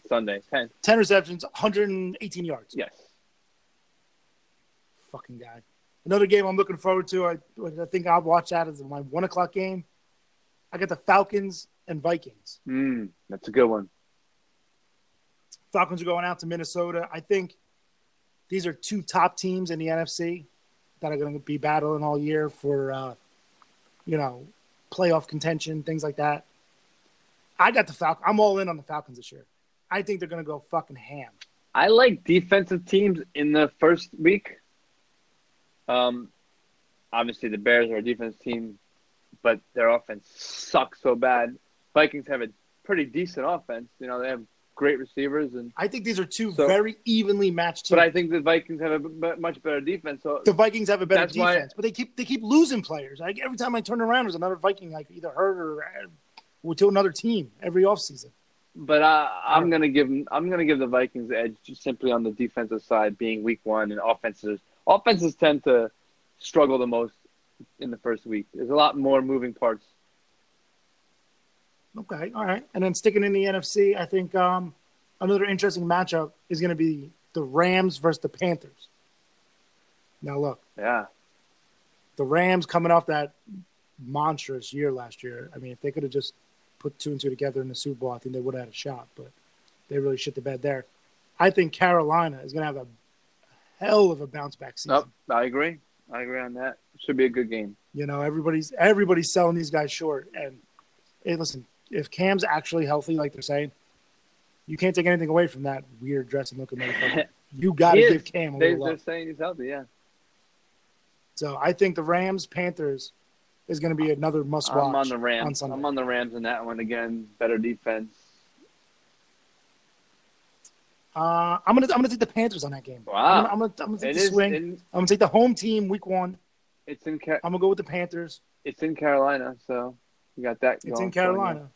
Sunday. 10 receptions, 118 yards. Yes. Fucking guy. Another game I'm looking forward to. I think I'll watch that as my 1 o'clock game. I got the Falcons and Vikings. That's a good one. Falcons are going out to Minnesota. I think these are two top teams in the NFC that are going to be battling all year for, playoff contention, things like that. I got the Falcons. I'm all in on the Falcons this year. I think they're going to go fucking ham. I like defensive teams in the first week. Obviously, the Bears are a defense team, but their offense sucks so bad. Vikings have a pretty decent offense. They have great receivers. And I think these are two very evenly matched teams. But I think the Vikings have a much better defense. So the Vikings have a better defense, but they keep losing players. Every time I turn around, there's another Viking either hurt or to another team every offseason. But I'm gonna give the Vikings the edge just simply on the defensive side, being week one, and offenses tend to struggle the most in the first week. There's a lot more moving parts. Okay, all right. And then sticking in the NFC, I think another interesting matchup is going to be the Rams versus the Panthers. Now look, the Rams coming off that monstrous year last year. I mean, if they could have just put 2 and 2 together in the Super Bowl, I think they would have had a shot, but they really shit the bed there. I think Carolina is going to have a hell of a bounce-back season. Nope, I agree. I agree on that. Should be a good game. Everybody's selling these guys short. And, hey, listen, if Cam's actually healthy, like they're saying, you can't take anything away from that weird dressing look of motherfucker. You got to give Cam a little love. They're saying he's healthy, yeah. So I think the Rams-Panthers is going to be another must-watch. I'm on the Rams. On Sunday. I'm on the Rams in that one again. Better defense. I'm gonna take the Panthers on that game. Wow. I'm gonna take the swing. I'm gonna take the home team week one. It's in. I'm gonna go with the Panthers. It's in Carolina, so you got that. It's in Carolina.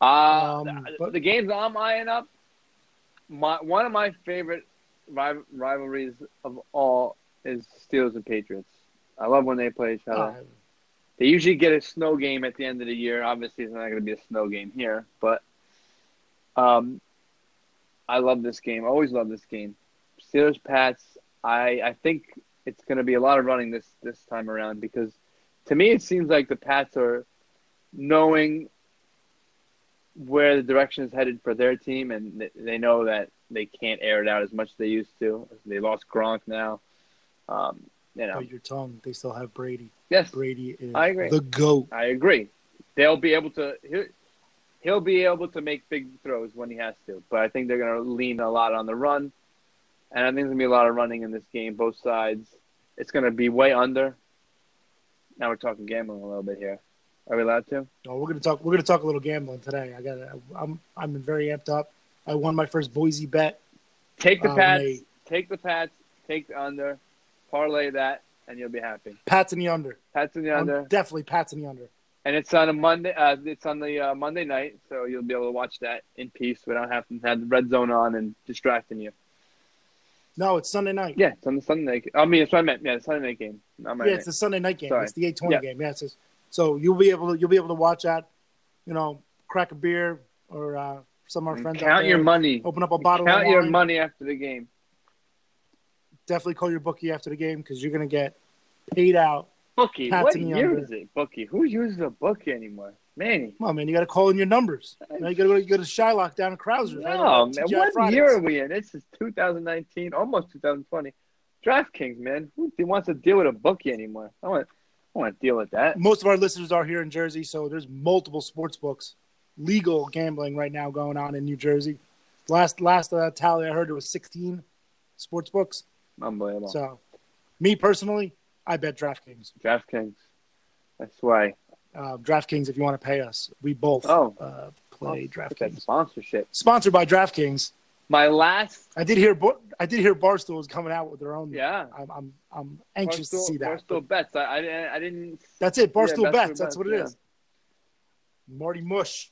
The games I'm eyeing up. One of my favorite rivalries of all is Steelers and Patriots. I love when they play each other. They usually get a snow game at the end of the year. Obviously, it's not going to be a snow game here, but I love this game. I always love this game. Steelers, Pats, I think it's going to be a lot of running this time around because, to me, it seems like the Pats are knowing where the direction is headed for their team, and they know that they can't air it out as much as they used to. They lost Gronk now. You know. Bite your tongue. They still have Brady. Yes. Brady is the GOAT. I agree. They'll be able to he'll be able to make big throws when he has to. But I think they're going to lean a lot on the run. And I think there's going to be a lot of running in this game, both sides. It's going to be way under. Now we're talking gambling a little bit here. Are we allowed to? No, we're going to talk a little gambling today. I'm very amped up. I won my first Boise bet. Take the Pats. Take the Pats. Take the under. Parlay that, and you'll be happy. Pats in the under. Pats in the under. Definitely Pats in the under. And it's on a Monday. It's on the Monday night, so you'll be able to watch that in peace without having to have the red zone on and distracting you. No, it's Sunday night. Yeah, it's on the Sunday night. I mean, that's what I meant. Yeah, it's Sunday night game. It's the Sunday night game. Sorry. It's the 8:20 game. Yeah, so you'll be able to watch that. You know, crack a beer or some of our friends. Count out there, your money. Open up a bottle. Count of wine. Your money after the game. Definitely call your bookie after the game because you're going to get paid out. Bookie? Pats what year under. Is it, bookie? Who uses a bookie anymore? Manny. Come on, man. You got to call in your numbers. Now you got to go to Shylock down in Krauser's. No, man. What Fridays. Year are we in? This is 2019, almost 2020. DraftKings, man. Who wants to deal with a bookie anymore? I want to deal with that. Most of our listeners are here in Jersey, so there's multiple sports books. Legal gambling right now going on in New Jersey. Last tally I heard, it was 16 sports books. Unbelievable. So, me personally, I bet DraftKings. DraftKings. That's why. DraftKings, if you want to pay us. We both play DraftKings. Sponsorship. Sponsored by DraftKings. My last. I did hear Barstool is coming out with their own. Yeah. I'm anxious to see that. Barstool bets. I didn't. That's it. Barstool bets. That's what it is. Marty Mush.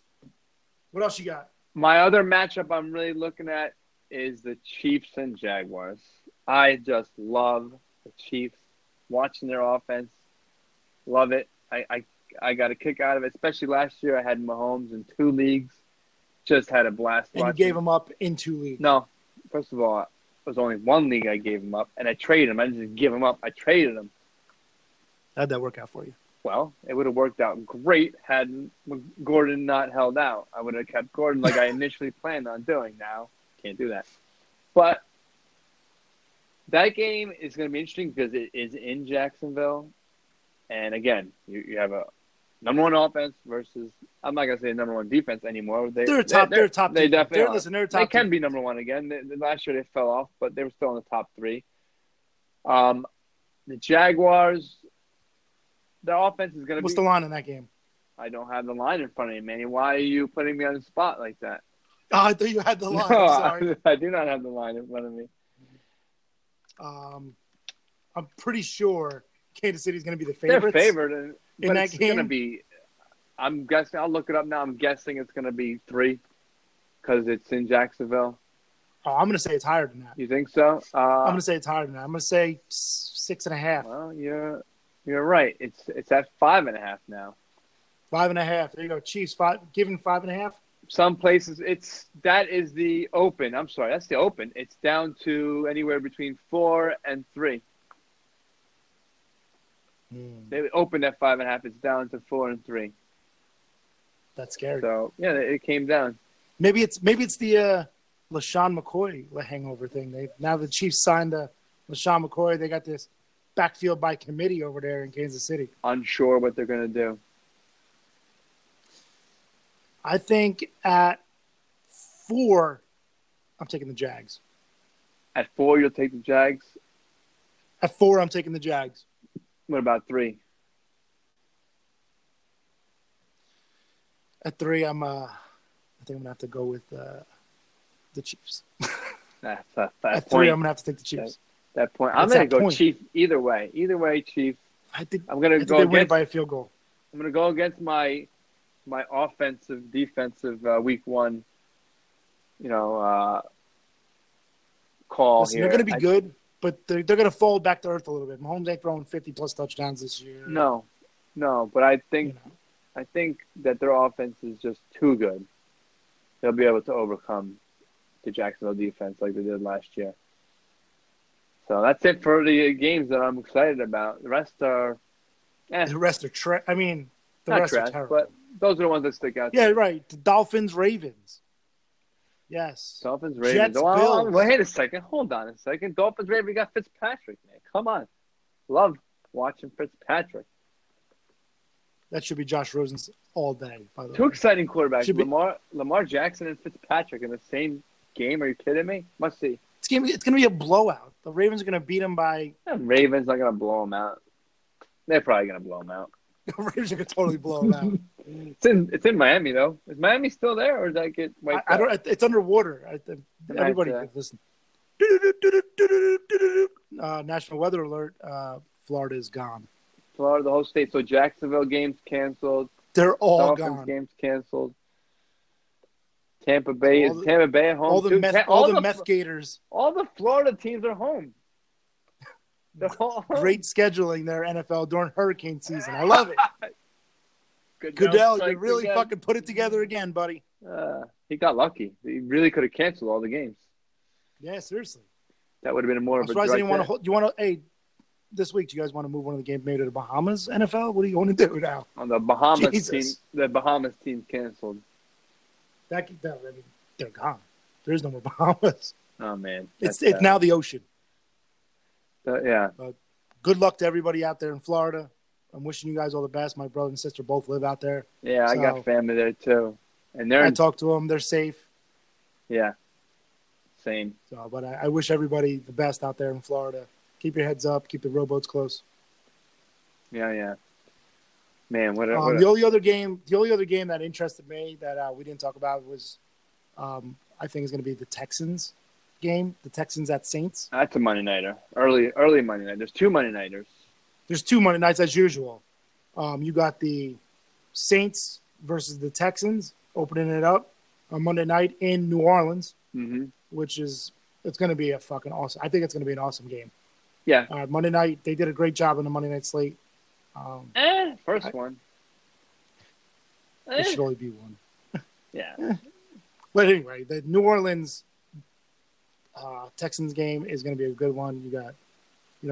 What else you got? My other matchup I'm really looking at is the Chiefs and Jaguars. I just love the Chiefs, watching their offense. Love it. I got a kick out of it, especially last year. I had Mahomes in 2 leagues. Just had a blast watching. And you gave him up in 2 leagues. No. First of all, it was only 1 league I gave him up, and I traded him. I didn't give him up. I traded him. How'd that work out for you? Well, it would have worked out great had Gordon not held out. I would have kept Gordon like I initially planned on doing. Now, can't do that. But – that game is going to be interesting because it is in Jacksonville. And, again, you have a number one offense versus – I'm not going to say number one defense anymore. They're top. They definitely are. Listen, they're top they can team. Be number one again. Last year they fell off, but they were still in the top 3. The Jaguars, their offense is going to be – what's the line in that game? I don't have the line in front of you, Manny. Why are you putting me on the spot like that? Oh, I thought you had the line. No, sorry. I do not have the line in front of me. I'm pretty sure Kansas City is going to be the favorite. They're favored in that game. Going to be. I'm guessing. I'll look it up now. I'm guessing it's going to be 3 because it's in Jacksonville. Oh, I'm going to say it's higher than that. You think so? I'm going to say it's higher than that. I'm going to say 6.5. Well, you're right. It's at 5.5 now. 5.5. There you go. Chiefs given 5.5. Some places that is the open. I'm sorry, that's the open. It's down to anywhere between 4 and 3. They opened at 5.5. It's down to 4 and 3. That's scary. So yeah, it came down. Maybe it's the LaShawn McCoy hangover thing. Now the Chiefs signed LaShawn McCoy. They got this backfield by committee over there in Kansas City. Unsure what they're gonna do. I think at 4, I'm taking the Jags. At 4, you'll take the Jags? At 4, I'm taking the Jags. What about 3? At 3, I think I'm gonna have to go with the Chiefs. At 3, I'm gonna have to take the Chiefs. That point, I'm gonna go Chiefs either way. Either way, Chiefs. I'm gonna go against by a field goal. I'm gonna go against my offensive defensive week one. You know, call. Listen, here. They're gonna be good, but they're gonna fall back to earth a little bit. Mahomes ain't throwing 50+ touchdowns this year. No, but I think. You know. I think that their offense is just too good. They'll be able to overcome the Jacksonville defense like they did last year. So that's it for the games that I'm excited about. The rest are... The rest are trash. I mean, the not rest trash, are terrible. But those are the ones that stick out. Yeah, right. The Dolphins, Ravens. Yes. Dolphins, Ravens. Jets, oh, wait a second. Hold on a second. Dolphins, Ravens. We got Fitzpatrick, man. Come on. Love watching Fitzpatrick. That should be Josh Rosen's all day, by the way. Two exciting quarterbacks. Lamar Jackson and Fitzpatrick in the same game. Are you kidding me? Must see. It's going to be a blowout. The Ravens are going to beat them by... The Ravens are going to blow them out. They're probably going to blow them out. The Ravens are going to totally blow them out. It's in Miami, though. Is Miami still there, or does that get wiped out? It's underwater. Everybody can listen. National weather alert. Florida is gone. Florida, the whole state. So Jacksonville games canceled. They're all Dolphins gone. Games canceled. Tampa Bay is Tampa Bay at home. All the Meth Gators. All the Florida teams are home. They're all home. Great scheduling there, NFL, during hurricane season. I love it. Goodell, you really fucking put it together again, buddy. He got lucky. He really could have canceled all the games. Yeah, seriously. That would have been more of a drug test. This week, do you guys want to move one of the games maybe to the Bahamas, NFL? What do you want to do now? On the Bahamas team, the Bahamas team canceled. They're gone. There's no more Bahamas. Oh, man. It's now the ocean. Yeah. Good luck to everybody out there in Florida. I'm wishing you guys all the best. My brother and sister both live out there. Yeah, I got family there, too. And I talk to them. They're safe. Yeah. Same. So, but I wish everybody the best out there in Florida. Keep your heads up. Keep the rowboats close. Yeah. Man, what? The only other game that interested me that we didn't talk about was, I think, is going to be the Texans game. The Texans at Saints. That's a Monday nighter. Early Monday night. There's two Monday nighters. There's two Monday nights as usual. You got the Saints versus the Texans opening it up on Monday night in New Orleans, which is it's going to be a fucking awesome. I think it's going to be an awesome game. Yeah. Monday night, they did a great job on the Monday night slate. First one. It should only be one. Yeah. But anyway, the New Orleans Texans game is going to be a good one. You got,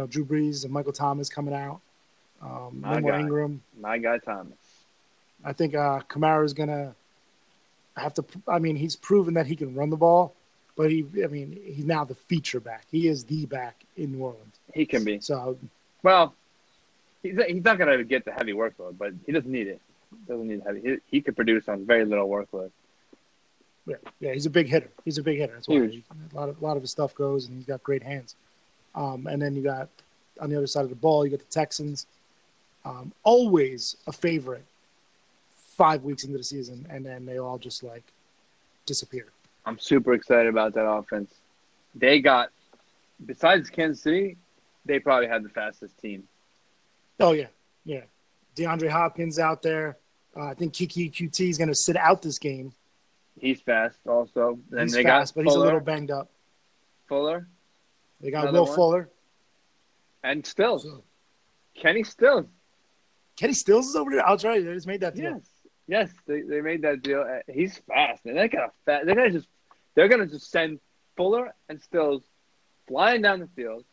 Drew Brees and Michael Thomas coming out. Ingram. My guy Thomas. I think Kamara is going to have to – I mean, he's proven that he can run the ball. But he's now the feature back. He is the back in New Orleans. He can be. So, well, he's not going to get the heavy workload, but he doesn't need it. Doesn't need heavy. He could produce on very little workload. Yeah, he's a big hitter. That's why a lot of his stuff goes, and he's got great hands. And then you got on the other side of the ball, you got the Texans, always a favorite 5 weeks into the season, and then they all just like disappear. I'm super excited about that offense. They got, besides Kansas City, they probably had the fastest team. Oh, yeah. DeAndre Hopkins out there. I think Kiki QT is going to sit out this game. He's fast also. And he's fast, but he's a little banged up. Fuller. They got Will Fuller. And Stills. Kenny Stills. Kenny Stills is over there? I'll try. They just made that deal. Yes, they made that deal. He's fast, man. They're gonna just send Fuller and Stills flying down the field,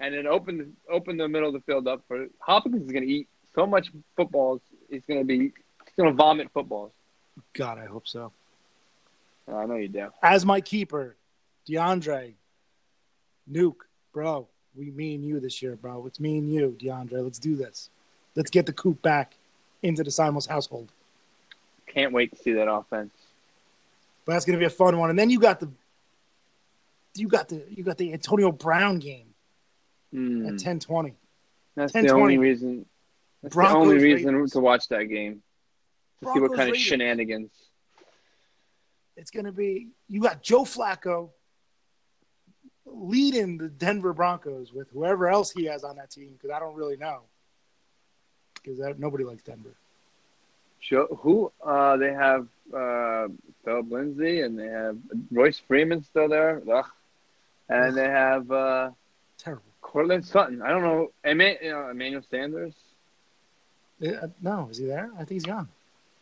and then open the middle of the field up for Hopkins is gonna eat so much footballs. He's gonna vomit footballs. God, I hope so. I know you do. As my keeper, DeAndre, Nuke, bro. Me and you this year, bro. It's me and you, DeAndre. Let's do this. Let's get the coop back into the Simons household. Can't wait to see that offense. But that's going to be a fun one. And then you got the Antonio Brown game. at 10:20. That's 10:20. That's the only reason to watch that game. To see what kind of shenanigans. It's going to be – you got Joe Flacco leading the Denver Broncos with whoever else he has on that team, because I don't really know, because nobody likes Denver. They have Philip Lindsay, and they have Royce Freeman still there. Ugh. And they have terrible Cortland Sutton. I don't know. Emmanuel Sanders? No. Is he there? I think he's gone.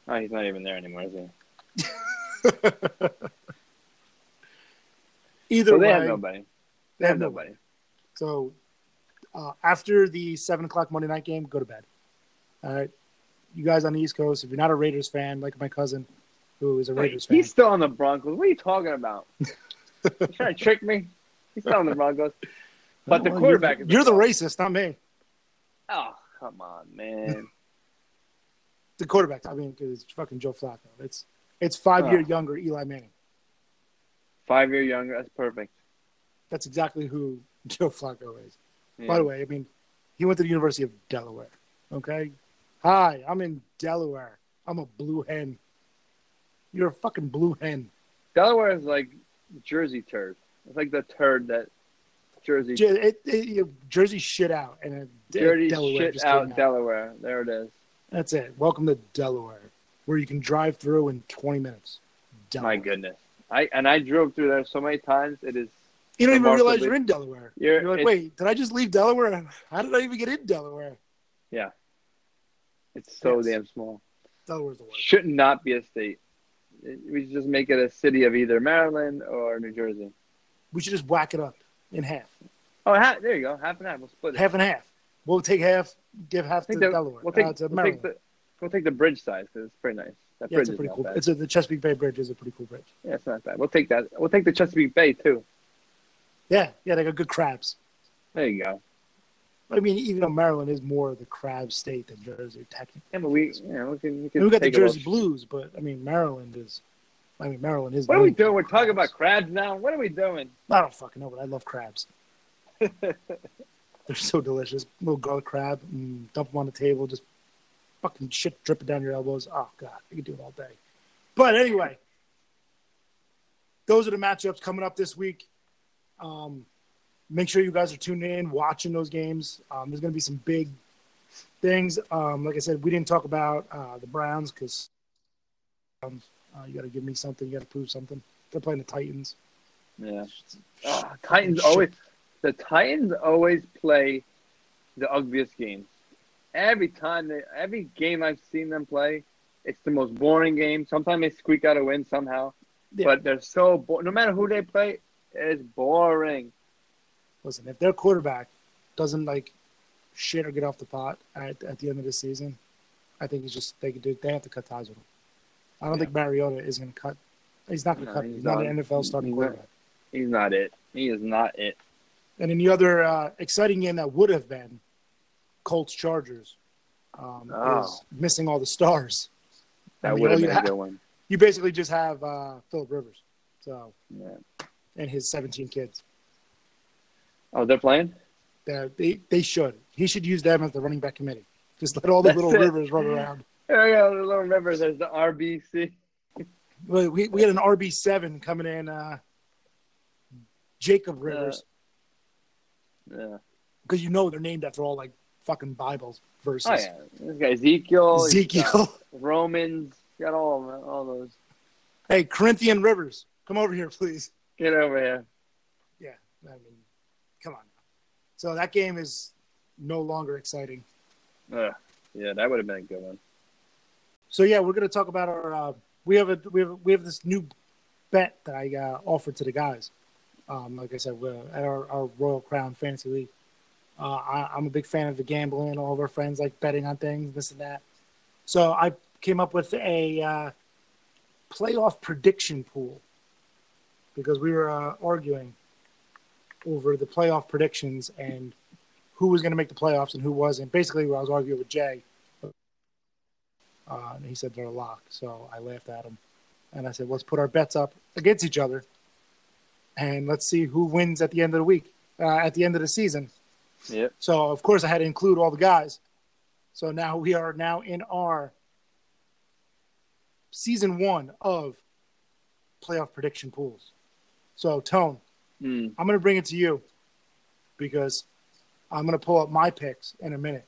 Oh, he's not even there anymore, is he? Either way, they have nobody. So, after the 7 o'clock Monday night game, go to bed. All right. You guys on the East Coast, if you're not a Raiders fan, like my cousin who is a Raiders fan. He's still on the Broncos. What are you talking about? You're trying to trick me? He's still on the Broncos. But the quarterback is – You're the racist, not me. Oh, come on, man. The quarterback, I mean, because it's fucking Joe Flacco. It's 5 year younger Eli Manning. 5 year younger. That's perfect. That's exactly who Joe Flacco is. Yeah. By the way, I mean, he went to the University of Delaware. Okay? Hi, I'm in Delaware. I'm a blue hen. You're a fucking blue hen. Delaware is like Jersey turd. It's like the turd that Jersey... Jersey shit out. And Jersey Delaware shit out Delaware. There it is. That's it. Welcome to Delaware, where you can drive through in 20 minutes. Delaware. My goodness. I drove through there so many times. It is. You don't even realize you're in Delaware. You're like, wait, did I just leave Delaware? How did I even get in Delaware? Yeah. It's so damn small. Delaware's the worst. Should not be a state. We should just make it a city of either Maryland or New Jersey. We should just whack it up in half. Oh, there you go. Half and half. We'll split it. Half and half. We'll take half, give half to Delaware. We'll take the bridge size because it's pretty nice. That bridge is pretty cool. The Chesapeake Bay Bridge is a pretty cool bridge. Yeah, it's not bad. We'll take that. We'll take the Chesapeake Bay too. Yeah, they got good crabs. There you go. But I mean, even though Maryland is more of the crab state than Jersey, technically. Yeah, but we got the Jersey Blues, but I mean, Maryland is. I mean, Maryland is. What are we doing? We're talking about crabs now. What are we doing? I don't fucking know, but I love crabs. They're so delicious. Little garlic crab, and dump them on the table, just fucking shit dripping down your elbows. Oh, God, I could do it all day. But anyway, those are the matchups coming up this week. Make sure you guys are tuned in, watching those games. There's going to be some big things. Like I said, we didn't talk about the Browns because you got to give me something. You got to prove something. They're playing the Titans. Yeah. The Titans always play the ugliest games. Every game I've seen them play, it's the most boring game. Sometimes they squeak out a win somehow, but they're so boring. No matter who they play, it's boring. Listen, if their quarterback doesn't like shit or get off the pot at the end of the season, I think it's just they have to cut ties with him. I don't think Mariota is going to cut. He's not going to cut. He's not an NFL starting quarterback. He's not it. He is not it. And in the other exciting game that would have been Colts-Chargers is missing all the stars. That would have been a good one. You basically just have Phillip Rivers and his 17 kids. Oh, they're playing? They should. He should use them as the running back committee. Just let all the little Rivers run around. There you go, the little Rivers as the RBC. Well, we had an RB7 coming in, Jacob Rivers. Yeah, because you know they're named after all like fucking Bibles verses. Oh yeah, this guy Ezekiel, Romans, got all those. Hey, Corinthian Rivers, come over here, please. Get over here. Yeah, I mean, come on. So that game is no longer exciting. Yeah, that would have been a good one. So yeah, we're gonna talk about our. We have this new bet that I offered to the guys. Like I said, we're at our Royal Crown Fantasy League. I'm a big fan of the gambling. All of our friends like betting on things, this and that. So I came up with a playoff prediction pool because we were arguing over the playoff predictions and who was going to make the playoffs and who wasn't. Basically, I was arguing with Jay. And he said they're a lock. So I laughed at him. And I said, let's put our bets up against each other. And let's see who wins at the end of the season. Yep. So, of course, I had to include all the guys. So now we are now in our season one of playoff prediction pools. So, Tone, I'm going to bring it to you because I'm going to pull up my picks in a minute.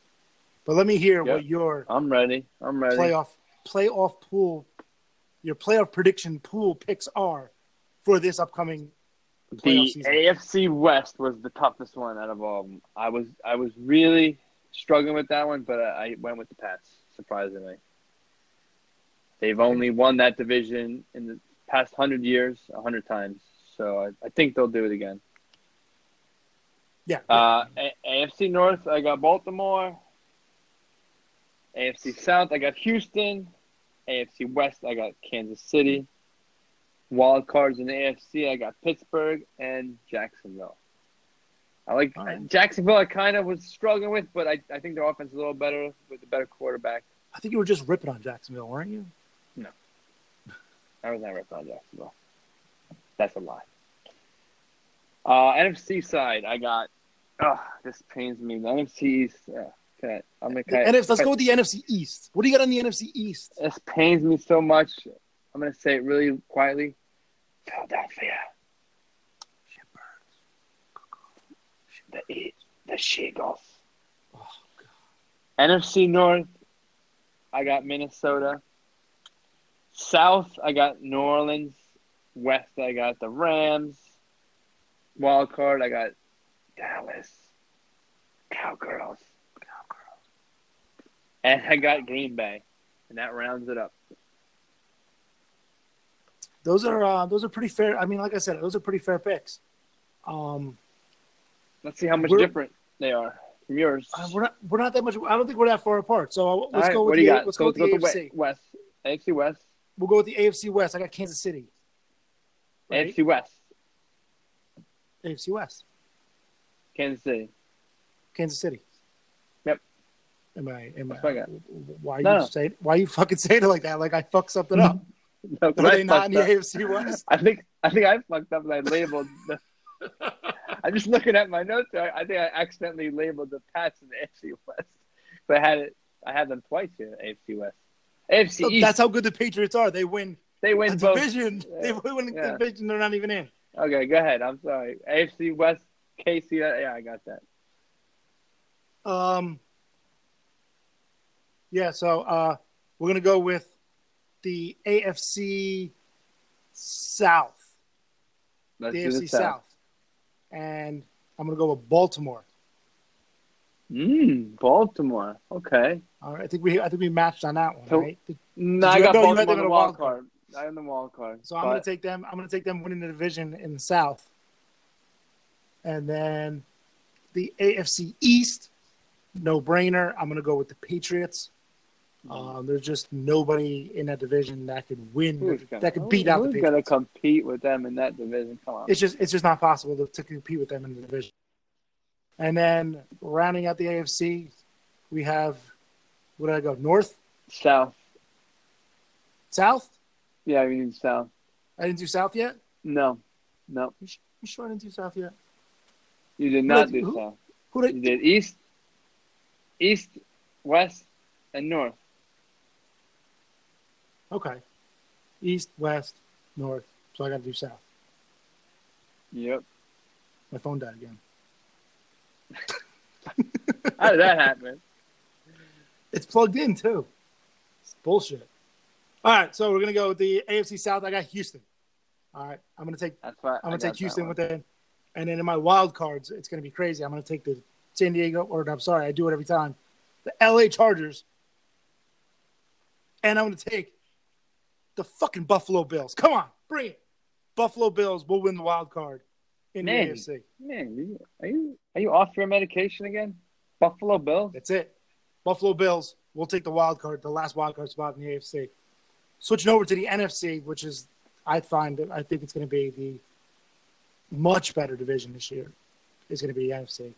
But let me hear what your I'm ready. Playoff pool, your playoff prediction pool picks are for this upcoming playoff season. AFC West was the toughest one out of all of them. I was really struggling with that one, but I went with the Pats, surprisingly. They've only won that division in the past 100 years, 100 times. So I think they'll do it again. Yeah. AFC North, I got Baltimore. AFC South, I got Houston. AFC West, I got Kansas City. Wild cards in the AFC, I got Pittsburgh and Jacksonville. I like Jacksonville, I kind of was struggling with, but I think their offense is a little better with a better quarterback. I think you were just ripping on Jacksonville, weren't you? No. I was not ripping on Jacksonville. That's a lie. NFC side, I got this pains me. The NFC East, let's go with the NFC East. What do you got on the NFC East? This pains me so much. I'm going to say it really quietly. Philadelphia. Shitbirds. The Seagulls. Oh, God. NFC North, I got Minnesota. South, I got New Orleans. West, I got the Rams. Wild card, I got Dallas. Cowgirls. And I got Green Bay, and that rounds it up. Those are pretty fair. I mean, like I said, those are pretty fair picks. Let's see how much different they are from yours. We're not that much. I don't think we're that far apart. So let's go with AFC West. AFC West. We'll go with the AFC West. I got Kansas City. Right? AFC West. AFC West. Kansas City. Kansas City. Am I why you fucking saying it like that? Like I fucked something up. No, are they not in the AFC West? I think I fucked up and I labeled I'm just looking at my notes. I think I accidentally labeled the Pats in the AFC West. But I had them twice in the AFC West. AFC East. That's how good the Patriots are. They win both. Division. Yeah. They win the division they're not even in. Okay, go ahead. I'm sorry. AFC West, KC, I got that. Yeah, so we're going to go with the AFC South. Let's do the AFC South. And I'm going to go with Baltimore. Baltimore. Okay. All right. I think we matched on that one, so, right? I got Baltimore on the wild card. I am the wild card. So I'm going to take them. I'm going to take them winning the division in the South. And then the AFC East, no-brainer. I'm going to go with the Patriots. There's just nobody in that division that could win, that could beat out the Patriots. Who's going to compete with them in that division? Come on. It's just not possible to compete with them in the division. And then rounding out the AFC, we have, where did I go, North? South. South? Yeah, we need South. I didn't do South yet? No. You sure I didn't do South yet? You did not do South. You did East, West, and North. Okay. East, West, North. So I got to do South. Yep. My phone died again. How did that happen? It's plugged in, too. It's bullshit. All right, so we're going to go with the AFC South. I got Houston. All right, I'm going to take Houston with it. And then in my wild cards, it's going to be crazy. I'm going to take the San Diego, or I'm sorry, I do it every time. The LA Chargers. And I'm going to take the fucking Buffalo Bills. Come on, bring it. Buffalo Bills will win the wild card in the AFC. Man, are you off your medication again? Buffalo Bills? That's it. Buffalo Bills will take the wild card, the last wild card spot in the AFC. Switching over to the NFC, which is, I think it's going to be the much better division this year. It's going to be the NFC.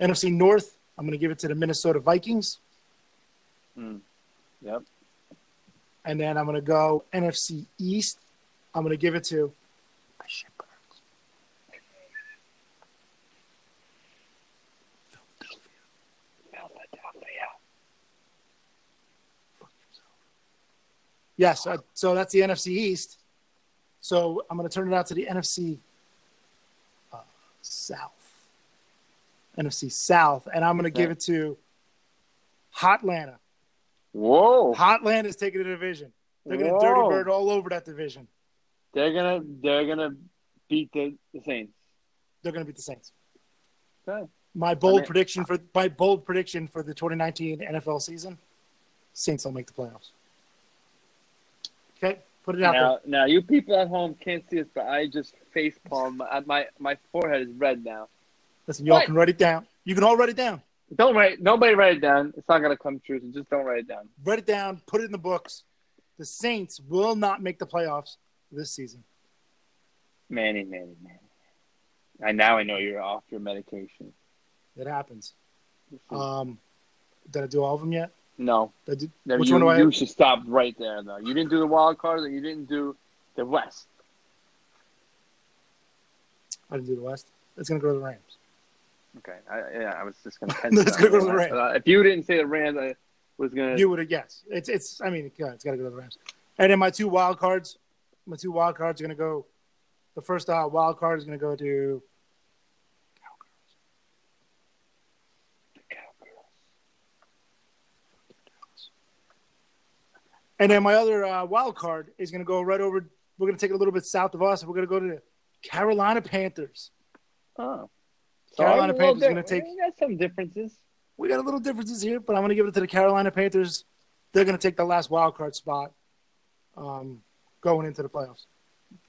NFC North, I'm going to give it to the Minnesota Vikings. Yep. And then I'm going to go NFC East. I'm going to give it to the Shitbirds. Yes. So that's the NFC East. So I'm going to turn it out to the NFC South. NFC South. And I'm going to give it to Hotlanta. Whoa. Hotlanta is taking the division. They're going to dirty bird all over that division. They're gonna beat the Saints. They're gonna beat the Saints. Okay. My bold prediction for the 2019 NFL season: Saints will make the playoffs. Okay, put it out there. Now, you people at home can't see this, but I just face palm. My forehead is red now. Listen, y'all can write it down. You can all write it down. Nobody write it down. It's not gonna come true. So just don't write it down. Write it down. Put it in the books. The Saints will not make the playoffs this season. Manny. Now I know you're off your medication. It happens. Did I do all of them yet? No. You should stop right there, though. You didn't do the wild card, and you didn't do the West. I didn't do the West. It's going to go to the Rams. Okay. I was just going to pencil. It's going to go to the Rams. If you didn't say the Rams, I was going to – You would have guessed. It's got to go to the Rams. And then my two wild cards – My two wild cards are going to go – the first wild card is going to go to Cowgirls. And then my other wild card is going to go right over – we're going to take it a little bit south of us, and we're going to go to the Carolina Panthers. Oh. Carolina Panthers is going to take – We got some differences. We got a little differences here, but I'm going to give it to the Carolina Panthers. They're going to take the last wild card spot. Going into the playoffs.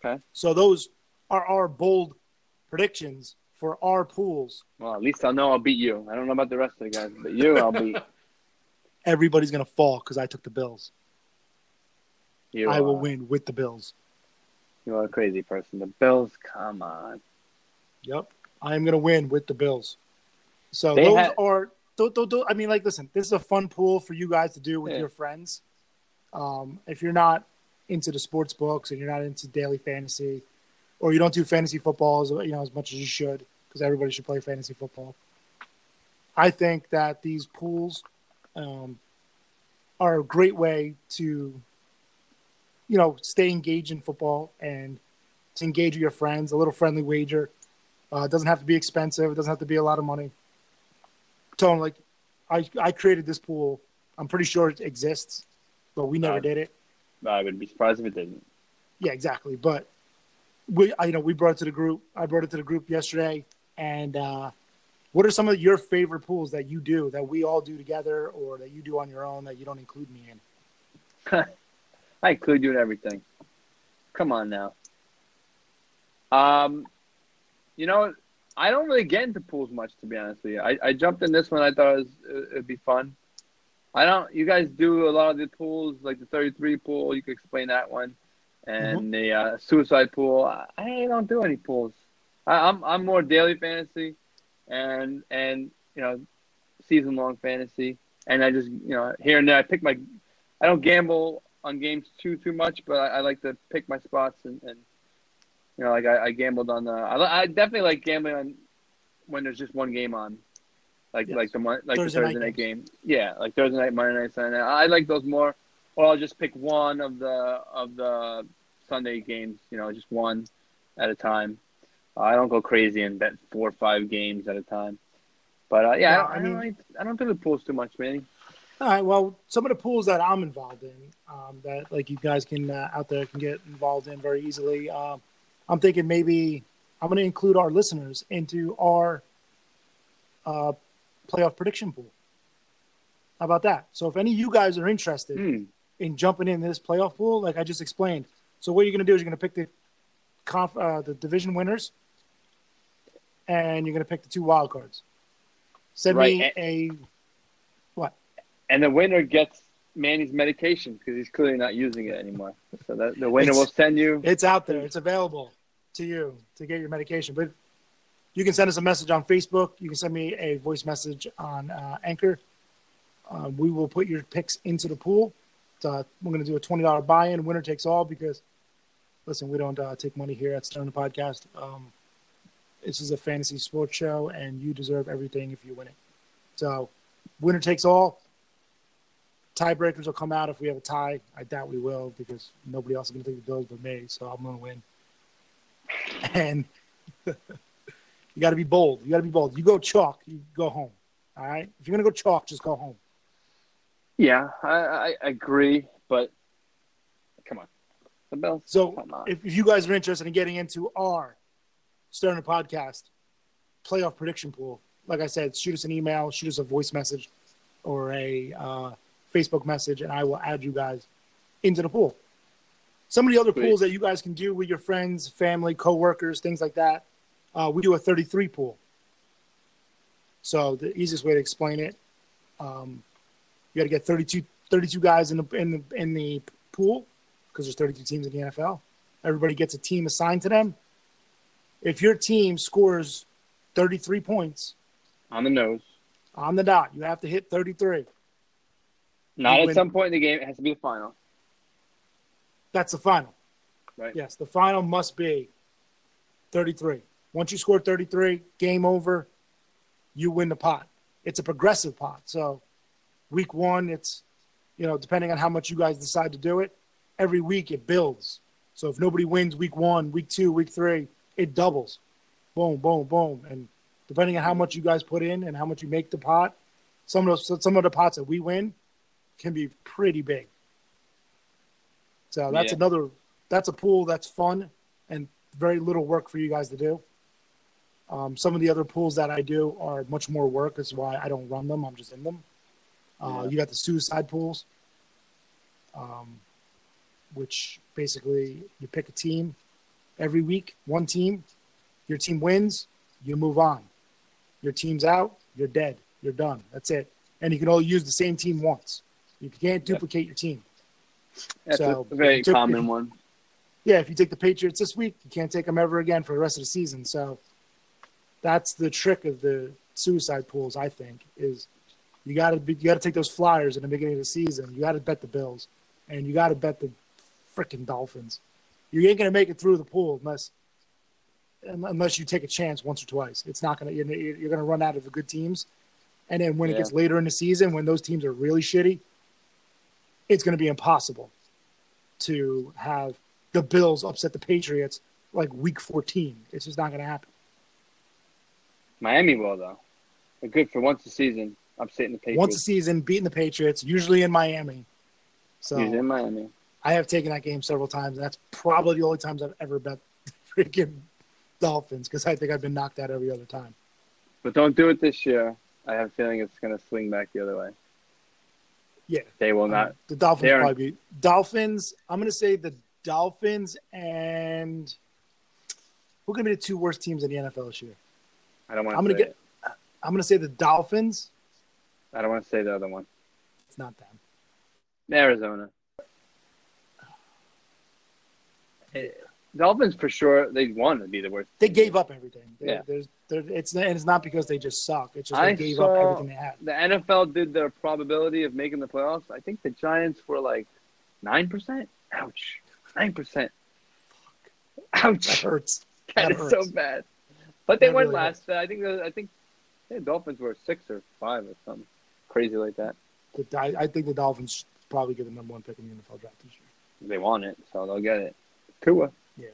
Okay. So those are our bold predictions for our pools. Well, at least I know I'll beat you. I don't know about the rest of the guys, but you I'll beat. Everybody's going to fall because I took the Bills. I will win with the Bills. You are a crazy person. The Bills, come on. Yep. I am going to win with the Bills. So listen, this is a fun pool for you guys to do with your friends. If you're not into the sports books and you're not into daily fantasy, or you don't do fantasy football as much as you should, because everybody should play fantasy football. I think that these pools are a great way to, stay engaged in football and to engage with your friends. A little friendly wager. It doesn't have to be expensive. It doesn't have to be a lot of money. Tone, I created this pool. I'm pretty sure it exists, but we never did it. I would be surprised if it didn't. Yeah, exactly. But we brought it to the group. I brought it to the group yesterday. And what are some of your favorite pools that you do, that we all do together, or that you do on your own that you don't include me in? I include you in everything. Come on now. I don't really get into pools much, to be honest with you. I jumped in this one. I thought it'd be fun. You guys do a lot of the pools, like the 33 pool. You can explain that one, and the suicide pool. I don't do any pools. I'm more daily fantasy, and season long fantasy. And I just here and there I pick my. I don't gamble on games too much, but I like to pick my spots and I gambled on the. I definitely like gambling on when there's just one game on. Like the Thursday night game. Yeah, like Thursday night, Monday night, Sunday night. I like those more. Or I'll just pick one of the Sunday games, just one at a time. I don't go crazy and bet 4 or 5 games at a time. But, I don't do the pools too much, man. All right, well, some of the pools that I'm involved in that, you guys can out there can get involved in very easily, I'm thinking maybe I'm going to include our listeners into our playoff prediction pool. How about that? So if any of you guys are interested in jumping in this playoff pool, like I just explained, so what you're going to do is you're going to pick the division winners, and you're going to pick the 2 wild cards. And the winner gets Manny's medication because he's clearly not using it anymore. So that the winner will send you. It's out there. It's available to you to get your medication, but. You can send us a message on Facebook. You can send me a voice message on Anchor. We will put your picks into the pool. We're going to do a $20 buy-in, winner takes all, because, listen, we don't take money here at Stirring the Podcast. This is a fantasy sports show, and you deserve everything if you win it. So, winner takes all. Tiebreakers will come out if we have a tie. I doubt we will because nobody else is going to take the Bills but me, so I'm going to win. And you got to be bold. You got to be bold. You go chalk, you go home. All right? If you're going to go chalk, just go home. Yeah, I agree, but come on. The Bills. So if you guys are interested in getting into our Stirring the Podcast playoff prediction pool, like I said, shoot us an email, shoot us a voice message or a Facebook message, and I will add you guys into the pool. Some of the other pools that you guys can do with your friends, family, coworkers, things like that, we do a 33 pool. So the easiest way to explain it, you got to get 32 guys in the pool because there's 32 teams in the NFL. Everybody gets a team assigned to them. If your team scores 33 points on the nose, on the dot, you have to hit 33. Not at some point in the game. It has to be the final. That's the final. Right. Yes, the final must be 33. Once you score 33, game over, you win the pot. It's a progressive pot. So week one, it's, depending on how much you guys decide to do it, every week it builds. So if nobody wins week one, week two, week three, it doubles. Boom, boom, boom. And depending on how much you guys put in and how much you make the pot, some of the pots that we win can be pretty big. So that's a pool that's fun and very little work for you guys to do. Some of the other pools that I do are much more work. That's why I don't run them. I'm just in them. You got the suicide pools, which basically you pick a team every week, one team. Your team wins, you move on. Your team's out, you're dead. You're done. That's it. And you can only use the same team once. You can't duplicate your team. That's a very common one. Yeah, if you take the Patriots this week, you can't take them ever again for the rest of the season. So that's the trick of the suicide pools, I think, is you got to take those flyers in the beginning of the season. You got to bet the Bills, and you got to bet the freaking Dolphins. You ain't going to make it through the pool unless you take a chance once or twice. It's not going to you're going to run out of the good teams. And then when it gets later in the season, when those teams are really shitty, it's going to be impossible to have the Bills upset the Patriots like week 14. It's just not going to happen. Miami will, though. They're good for once a season, upsetting the Patriots. Once a season, beating the Patriots, usually in Miami. So usually in Miami. I have taken that game several times. That's probably the only times I've ever bet the freaking Dolphins because I think I've been knocked out every other time. But don't do it this year. I have a feeling it's going to swing back the other way. Yeah. They will not. The Dolphins will probably be. Dolphins, I'm going to say the Dolphins and who can be the two worst teams in the NFL this year? I'm going to say the Dolphins. I don't want to say the other one. It's not them. Arizona. Dolphins for sure. They want to be the worst. They gave up everything. It's not because they just suck. It's just they gave up everything they had. The NFL did their probability of making the playoffs. I think the Giants were like 9%. Ouch, 9%. Ouch, that hurts. That is so bad. But they went really last. I think the Dolphins were 6 or 5 or something crazy like that. I think the Dolphins probably get the number 1 pick in the NFL draft this year. They want it, so they'll get it. Tua. Yeah.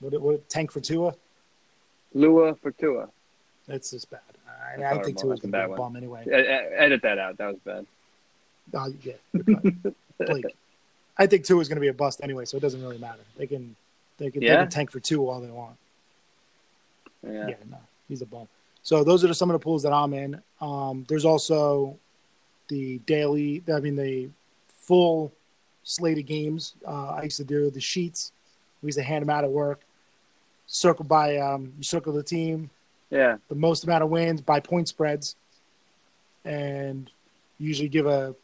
Would it tank for Tua? Lua for Tua. That's just bad. I think Tua's going to be a bum anyway. Edit that out. That was bad. I think Tua's going to be a bust anyway, so it doesn't really matter. They can tank for Tua all they want. Yeah, no. He's a bum. So those are some of the pools that I'm in. There's also the full slate of games. I used to do the sheets. We used to hand them out at work. Circle by you circle the team. Yeah. The most amount of wins by point spreads. And you usually give a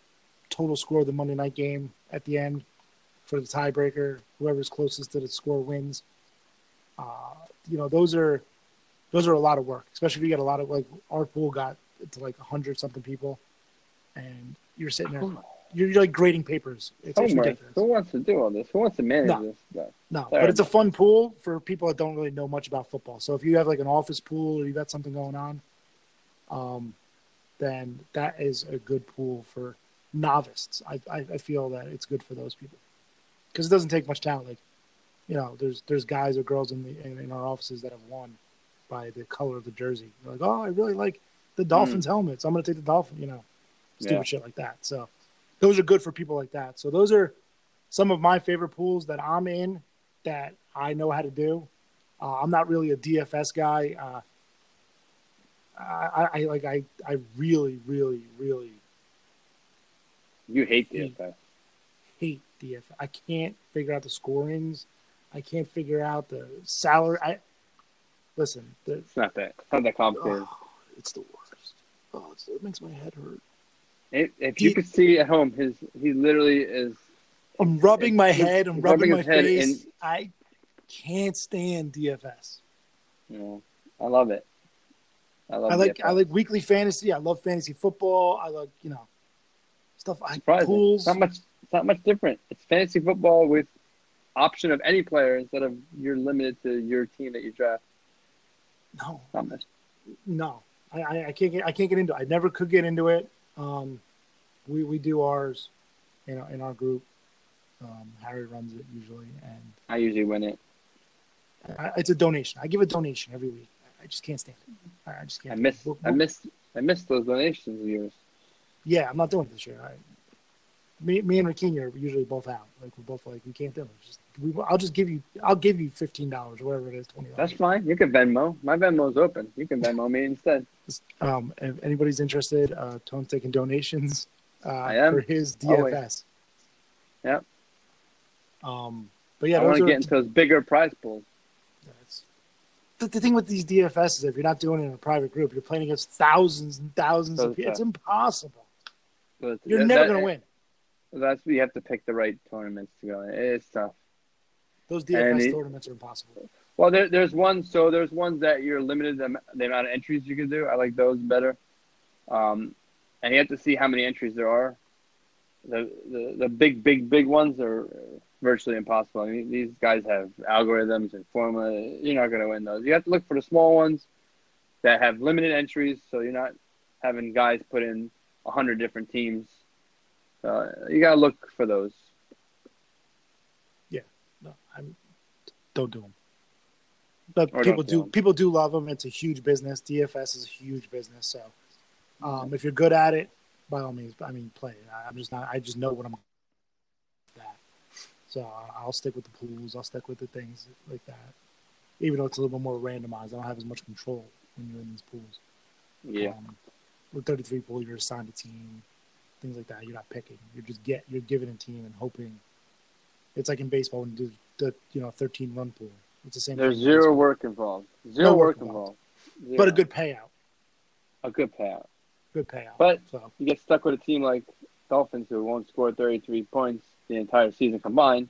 total score of the Monday night game at the end for the tiebreaker. Whoever's closest to the score wins. Those are a lot of work, especially if you get a lot of our pool got to 100-something people, and you're sitting there. You're grading papers. It's ridiculous. Who wants to do all this? Who wants to manage this stuff? No, but it's a fun pool for people that don't really know much about football. So if you have an office pool or you got something going on, then that is a good pool for novices. I feel that it's good for those people because it doesn't take much talent. Like, you know, there's guys or girls in our offices that have won by the color of the jersey. They're like, oh, I really like the Dolphins helmets. I'm going to take the Dolphin, you know, stupid shit like that. So those are good for people like that. So those are some of my favorite pools that I'm in that I know how to do. I'm not really a DFS guy. I really. You hate DFS. Hate DFS. I can't figure out the scorings. I can't figure out the salary. Listen. It's not that. It's not that complicated. Oh, it's the worst. Oh, it makes my head hurt. If you could see at home, he literally is. I'm rubbing my head. I'm rubbing my face. I can't stand DFS. Yeah, I love it. I like DFS. I like weekly fantasy. I love fantasy football. I like, you know, stuff like pools. It's not much different. It's fantasy football with option of any player instead of you're limited to your team that you draft. No, not much. No, I can't get into it. I never could get into it. We do ours, you know, in our group. Harry runs it usually, and I usually win it. It's a donation. I give a donation every week. I just can't stand it. I just can't. I miss those donations of yours. Yeah, I'm not doing it this year. Me and Rakina are usually both out. Like, we're both like, we can't do it. I'll give you $15 or whatever it is, $20. That's fine. You can Venmo. My Venmo's open. You can Venmo me instead. If anybody's interested, Tom's taking donations for his DFS. Always. Yep. But yeah, I want to get into those bigger prize pools. The thing with these DFS is if you're not doing it in a private group, you're playing against thousands and thousands of people. It's impossible. You're never going to win. That's where you have to pick the right tournaments to go in. It's tough. Those DFS tournaments are impossible. Well, there's one. So there's ones that you're limited the amount of entries you can do. I like those better. And you have to see how many entries there are. The big ones are virtually impossible. I mean, these guys have algorithms and formula. You're not going to win those. You have to look for the small ones that have limited entries, so you're not having guys put in 100 different teams. You got to look for those. Yeah, no, don't do them. But people do love them. It's a huge business. DFS is a huge business. So, if you're good at it, by all means, I mean, play. I just know what I'm that. So I'll stick with the pools. I'll stick with the things like that. Even though it's a little bit more randomized, I don't have as much control when you're in these pools. Yeah. With 33 pool, you're assigned a team, things like that. You're not picking. You're giving a team and hoping. It's like in baseball when you do the 13-run pool. It's the same. There's thing zero work involved. Zero no work involved. Zero. But a good payout. Good payout. But you get stuck with a team like Dolphins who won't score 33 points the entire season combined.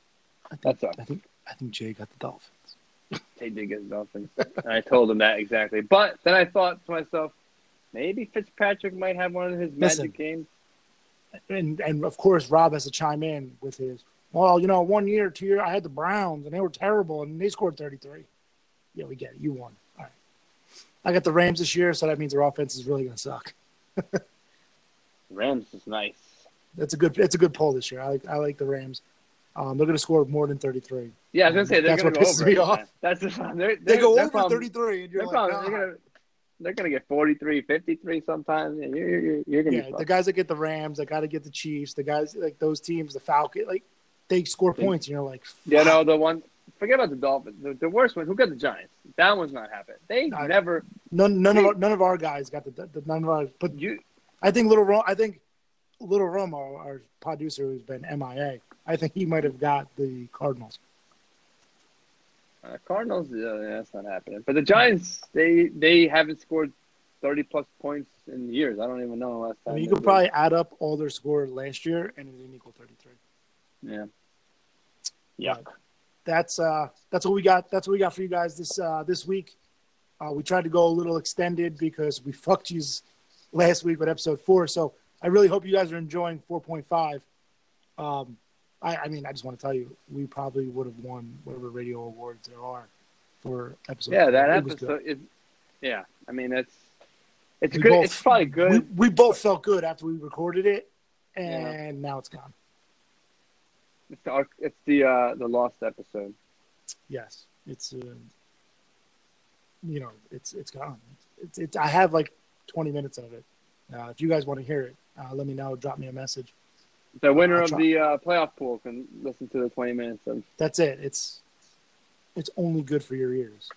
That sucks. I think Jay got the Dolphins. Jay did get the Dolphins. And I told him that exactly. But then I thought to myself, maybe Fitzpatrick might have one of his magic games. And of course, Rob has to chime in with his, well, 1 year, 2 year, I had the Browns, and they were terrible, and they scored 33. Yeah, we get it. You won. All right. I got the Rams this year, so that means their offense is really going to suck. Rams is nice. That's a good poll this year. I like the Rams. They're going to score more than 33. Yeah, I was going to say they're going to go over. Me off. That's they go over 33, and you're like, they're going to get 43, 53 sometimes. And you're going to be the guys that get the Rams, they got to get the Chiefs. The guys like those teams, the Falcons, like they score points, and you're like, fuck. The one. Forget about the Dolphins. The worst one. Who got the Giants? That one's not happening. None of our guys got the none of our. But I think Little Romo, our producer who's been MIA, I think he might have got the Cardinals. Cardinals, that's not happening. But the Giants, they haven't scored 30-plus points in years. I don't even know last time. I mean, you could probably add up all their score last year, and it didn't equal 33. Yeah. Yuck. That's what we got. That's what we got for you guys this week. We tried to go a little extended because we fucked you last week with episode 4. So I really hope you guys are enjoying 4.5. I mean, I just want to tell you, we probably would have won whatever radio awards there are for episode. Yeah, 4. That episode. Yeah, I mean, it's good. It's probably good. We both felt good after we recorded it, and now it's gone. It's the lost episode. Yes, it's it's gone. It's I have like 20 minutes of it. If you guys want to hear it, let me know. Drop me a message. The winner of the playoff pool can listen to the 20 minutes of. That's it. It's only good for your ears.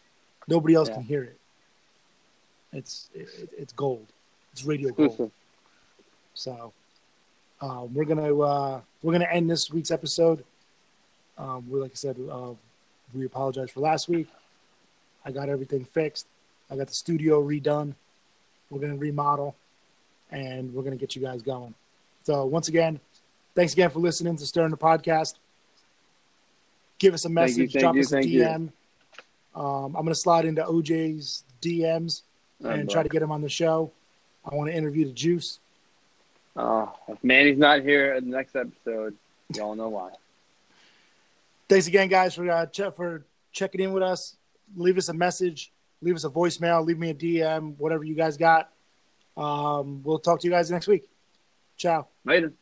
Nobody else can hear it. It's gold. It's radio gold. So we're gonna end this week's episode. Like I said, we apologize for last week. I got everything fixed. I got the studio redone. We're gonna remodel, and we're gonna get you guys going. So once again, thanks again for listening to Stirring the Podcast. Give us a message. Drop us a DM. I'm gonna slide into OJ's DMs and try to get him on the show. I want to interview the Juice. If Manny's not here in the next episode, y'all know why. Thanks again, guys, for checking in with us. Leave us a message. Leave us a voicemail. Leave me a DM. Whatever you guys got. We'll talk to you guys next week. Ciao. Later.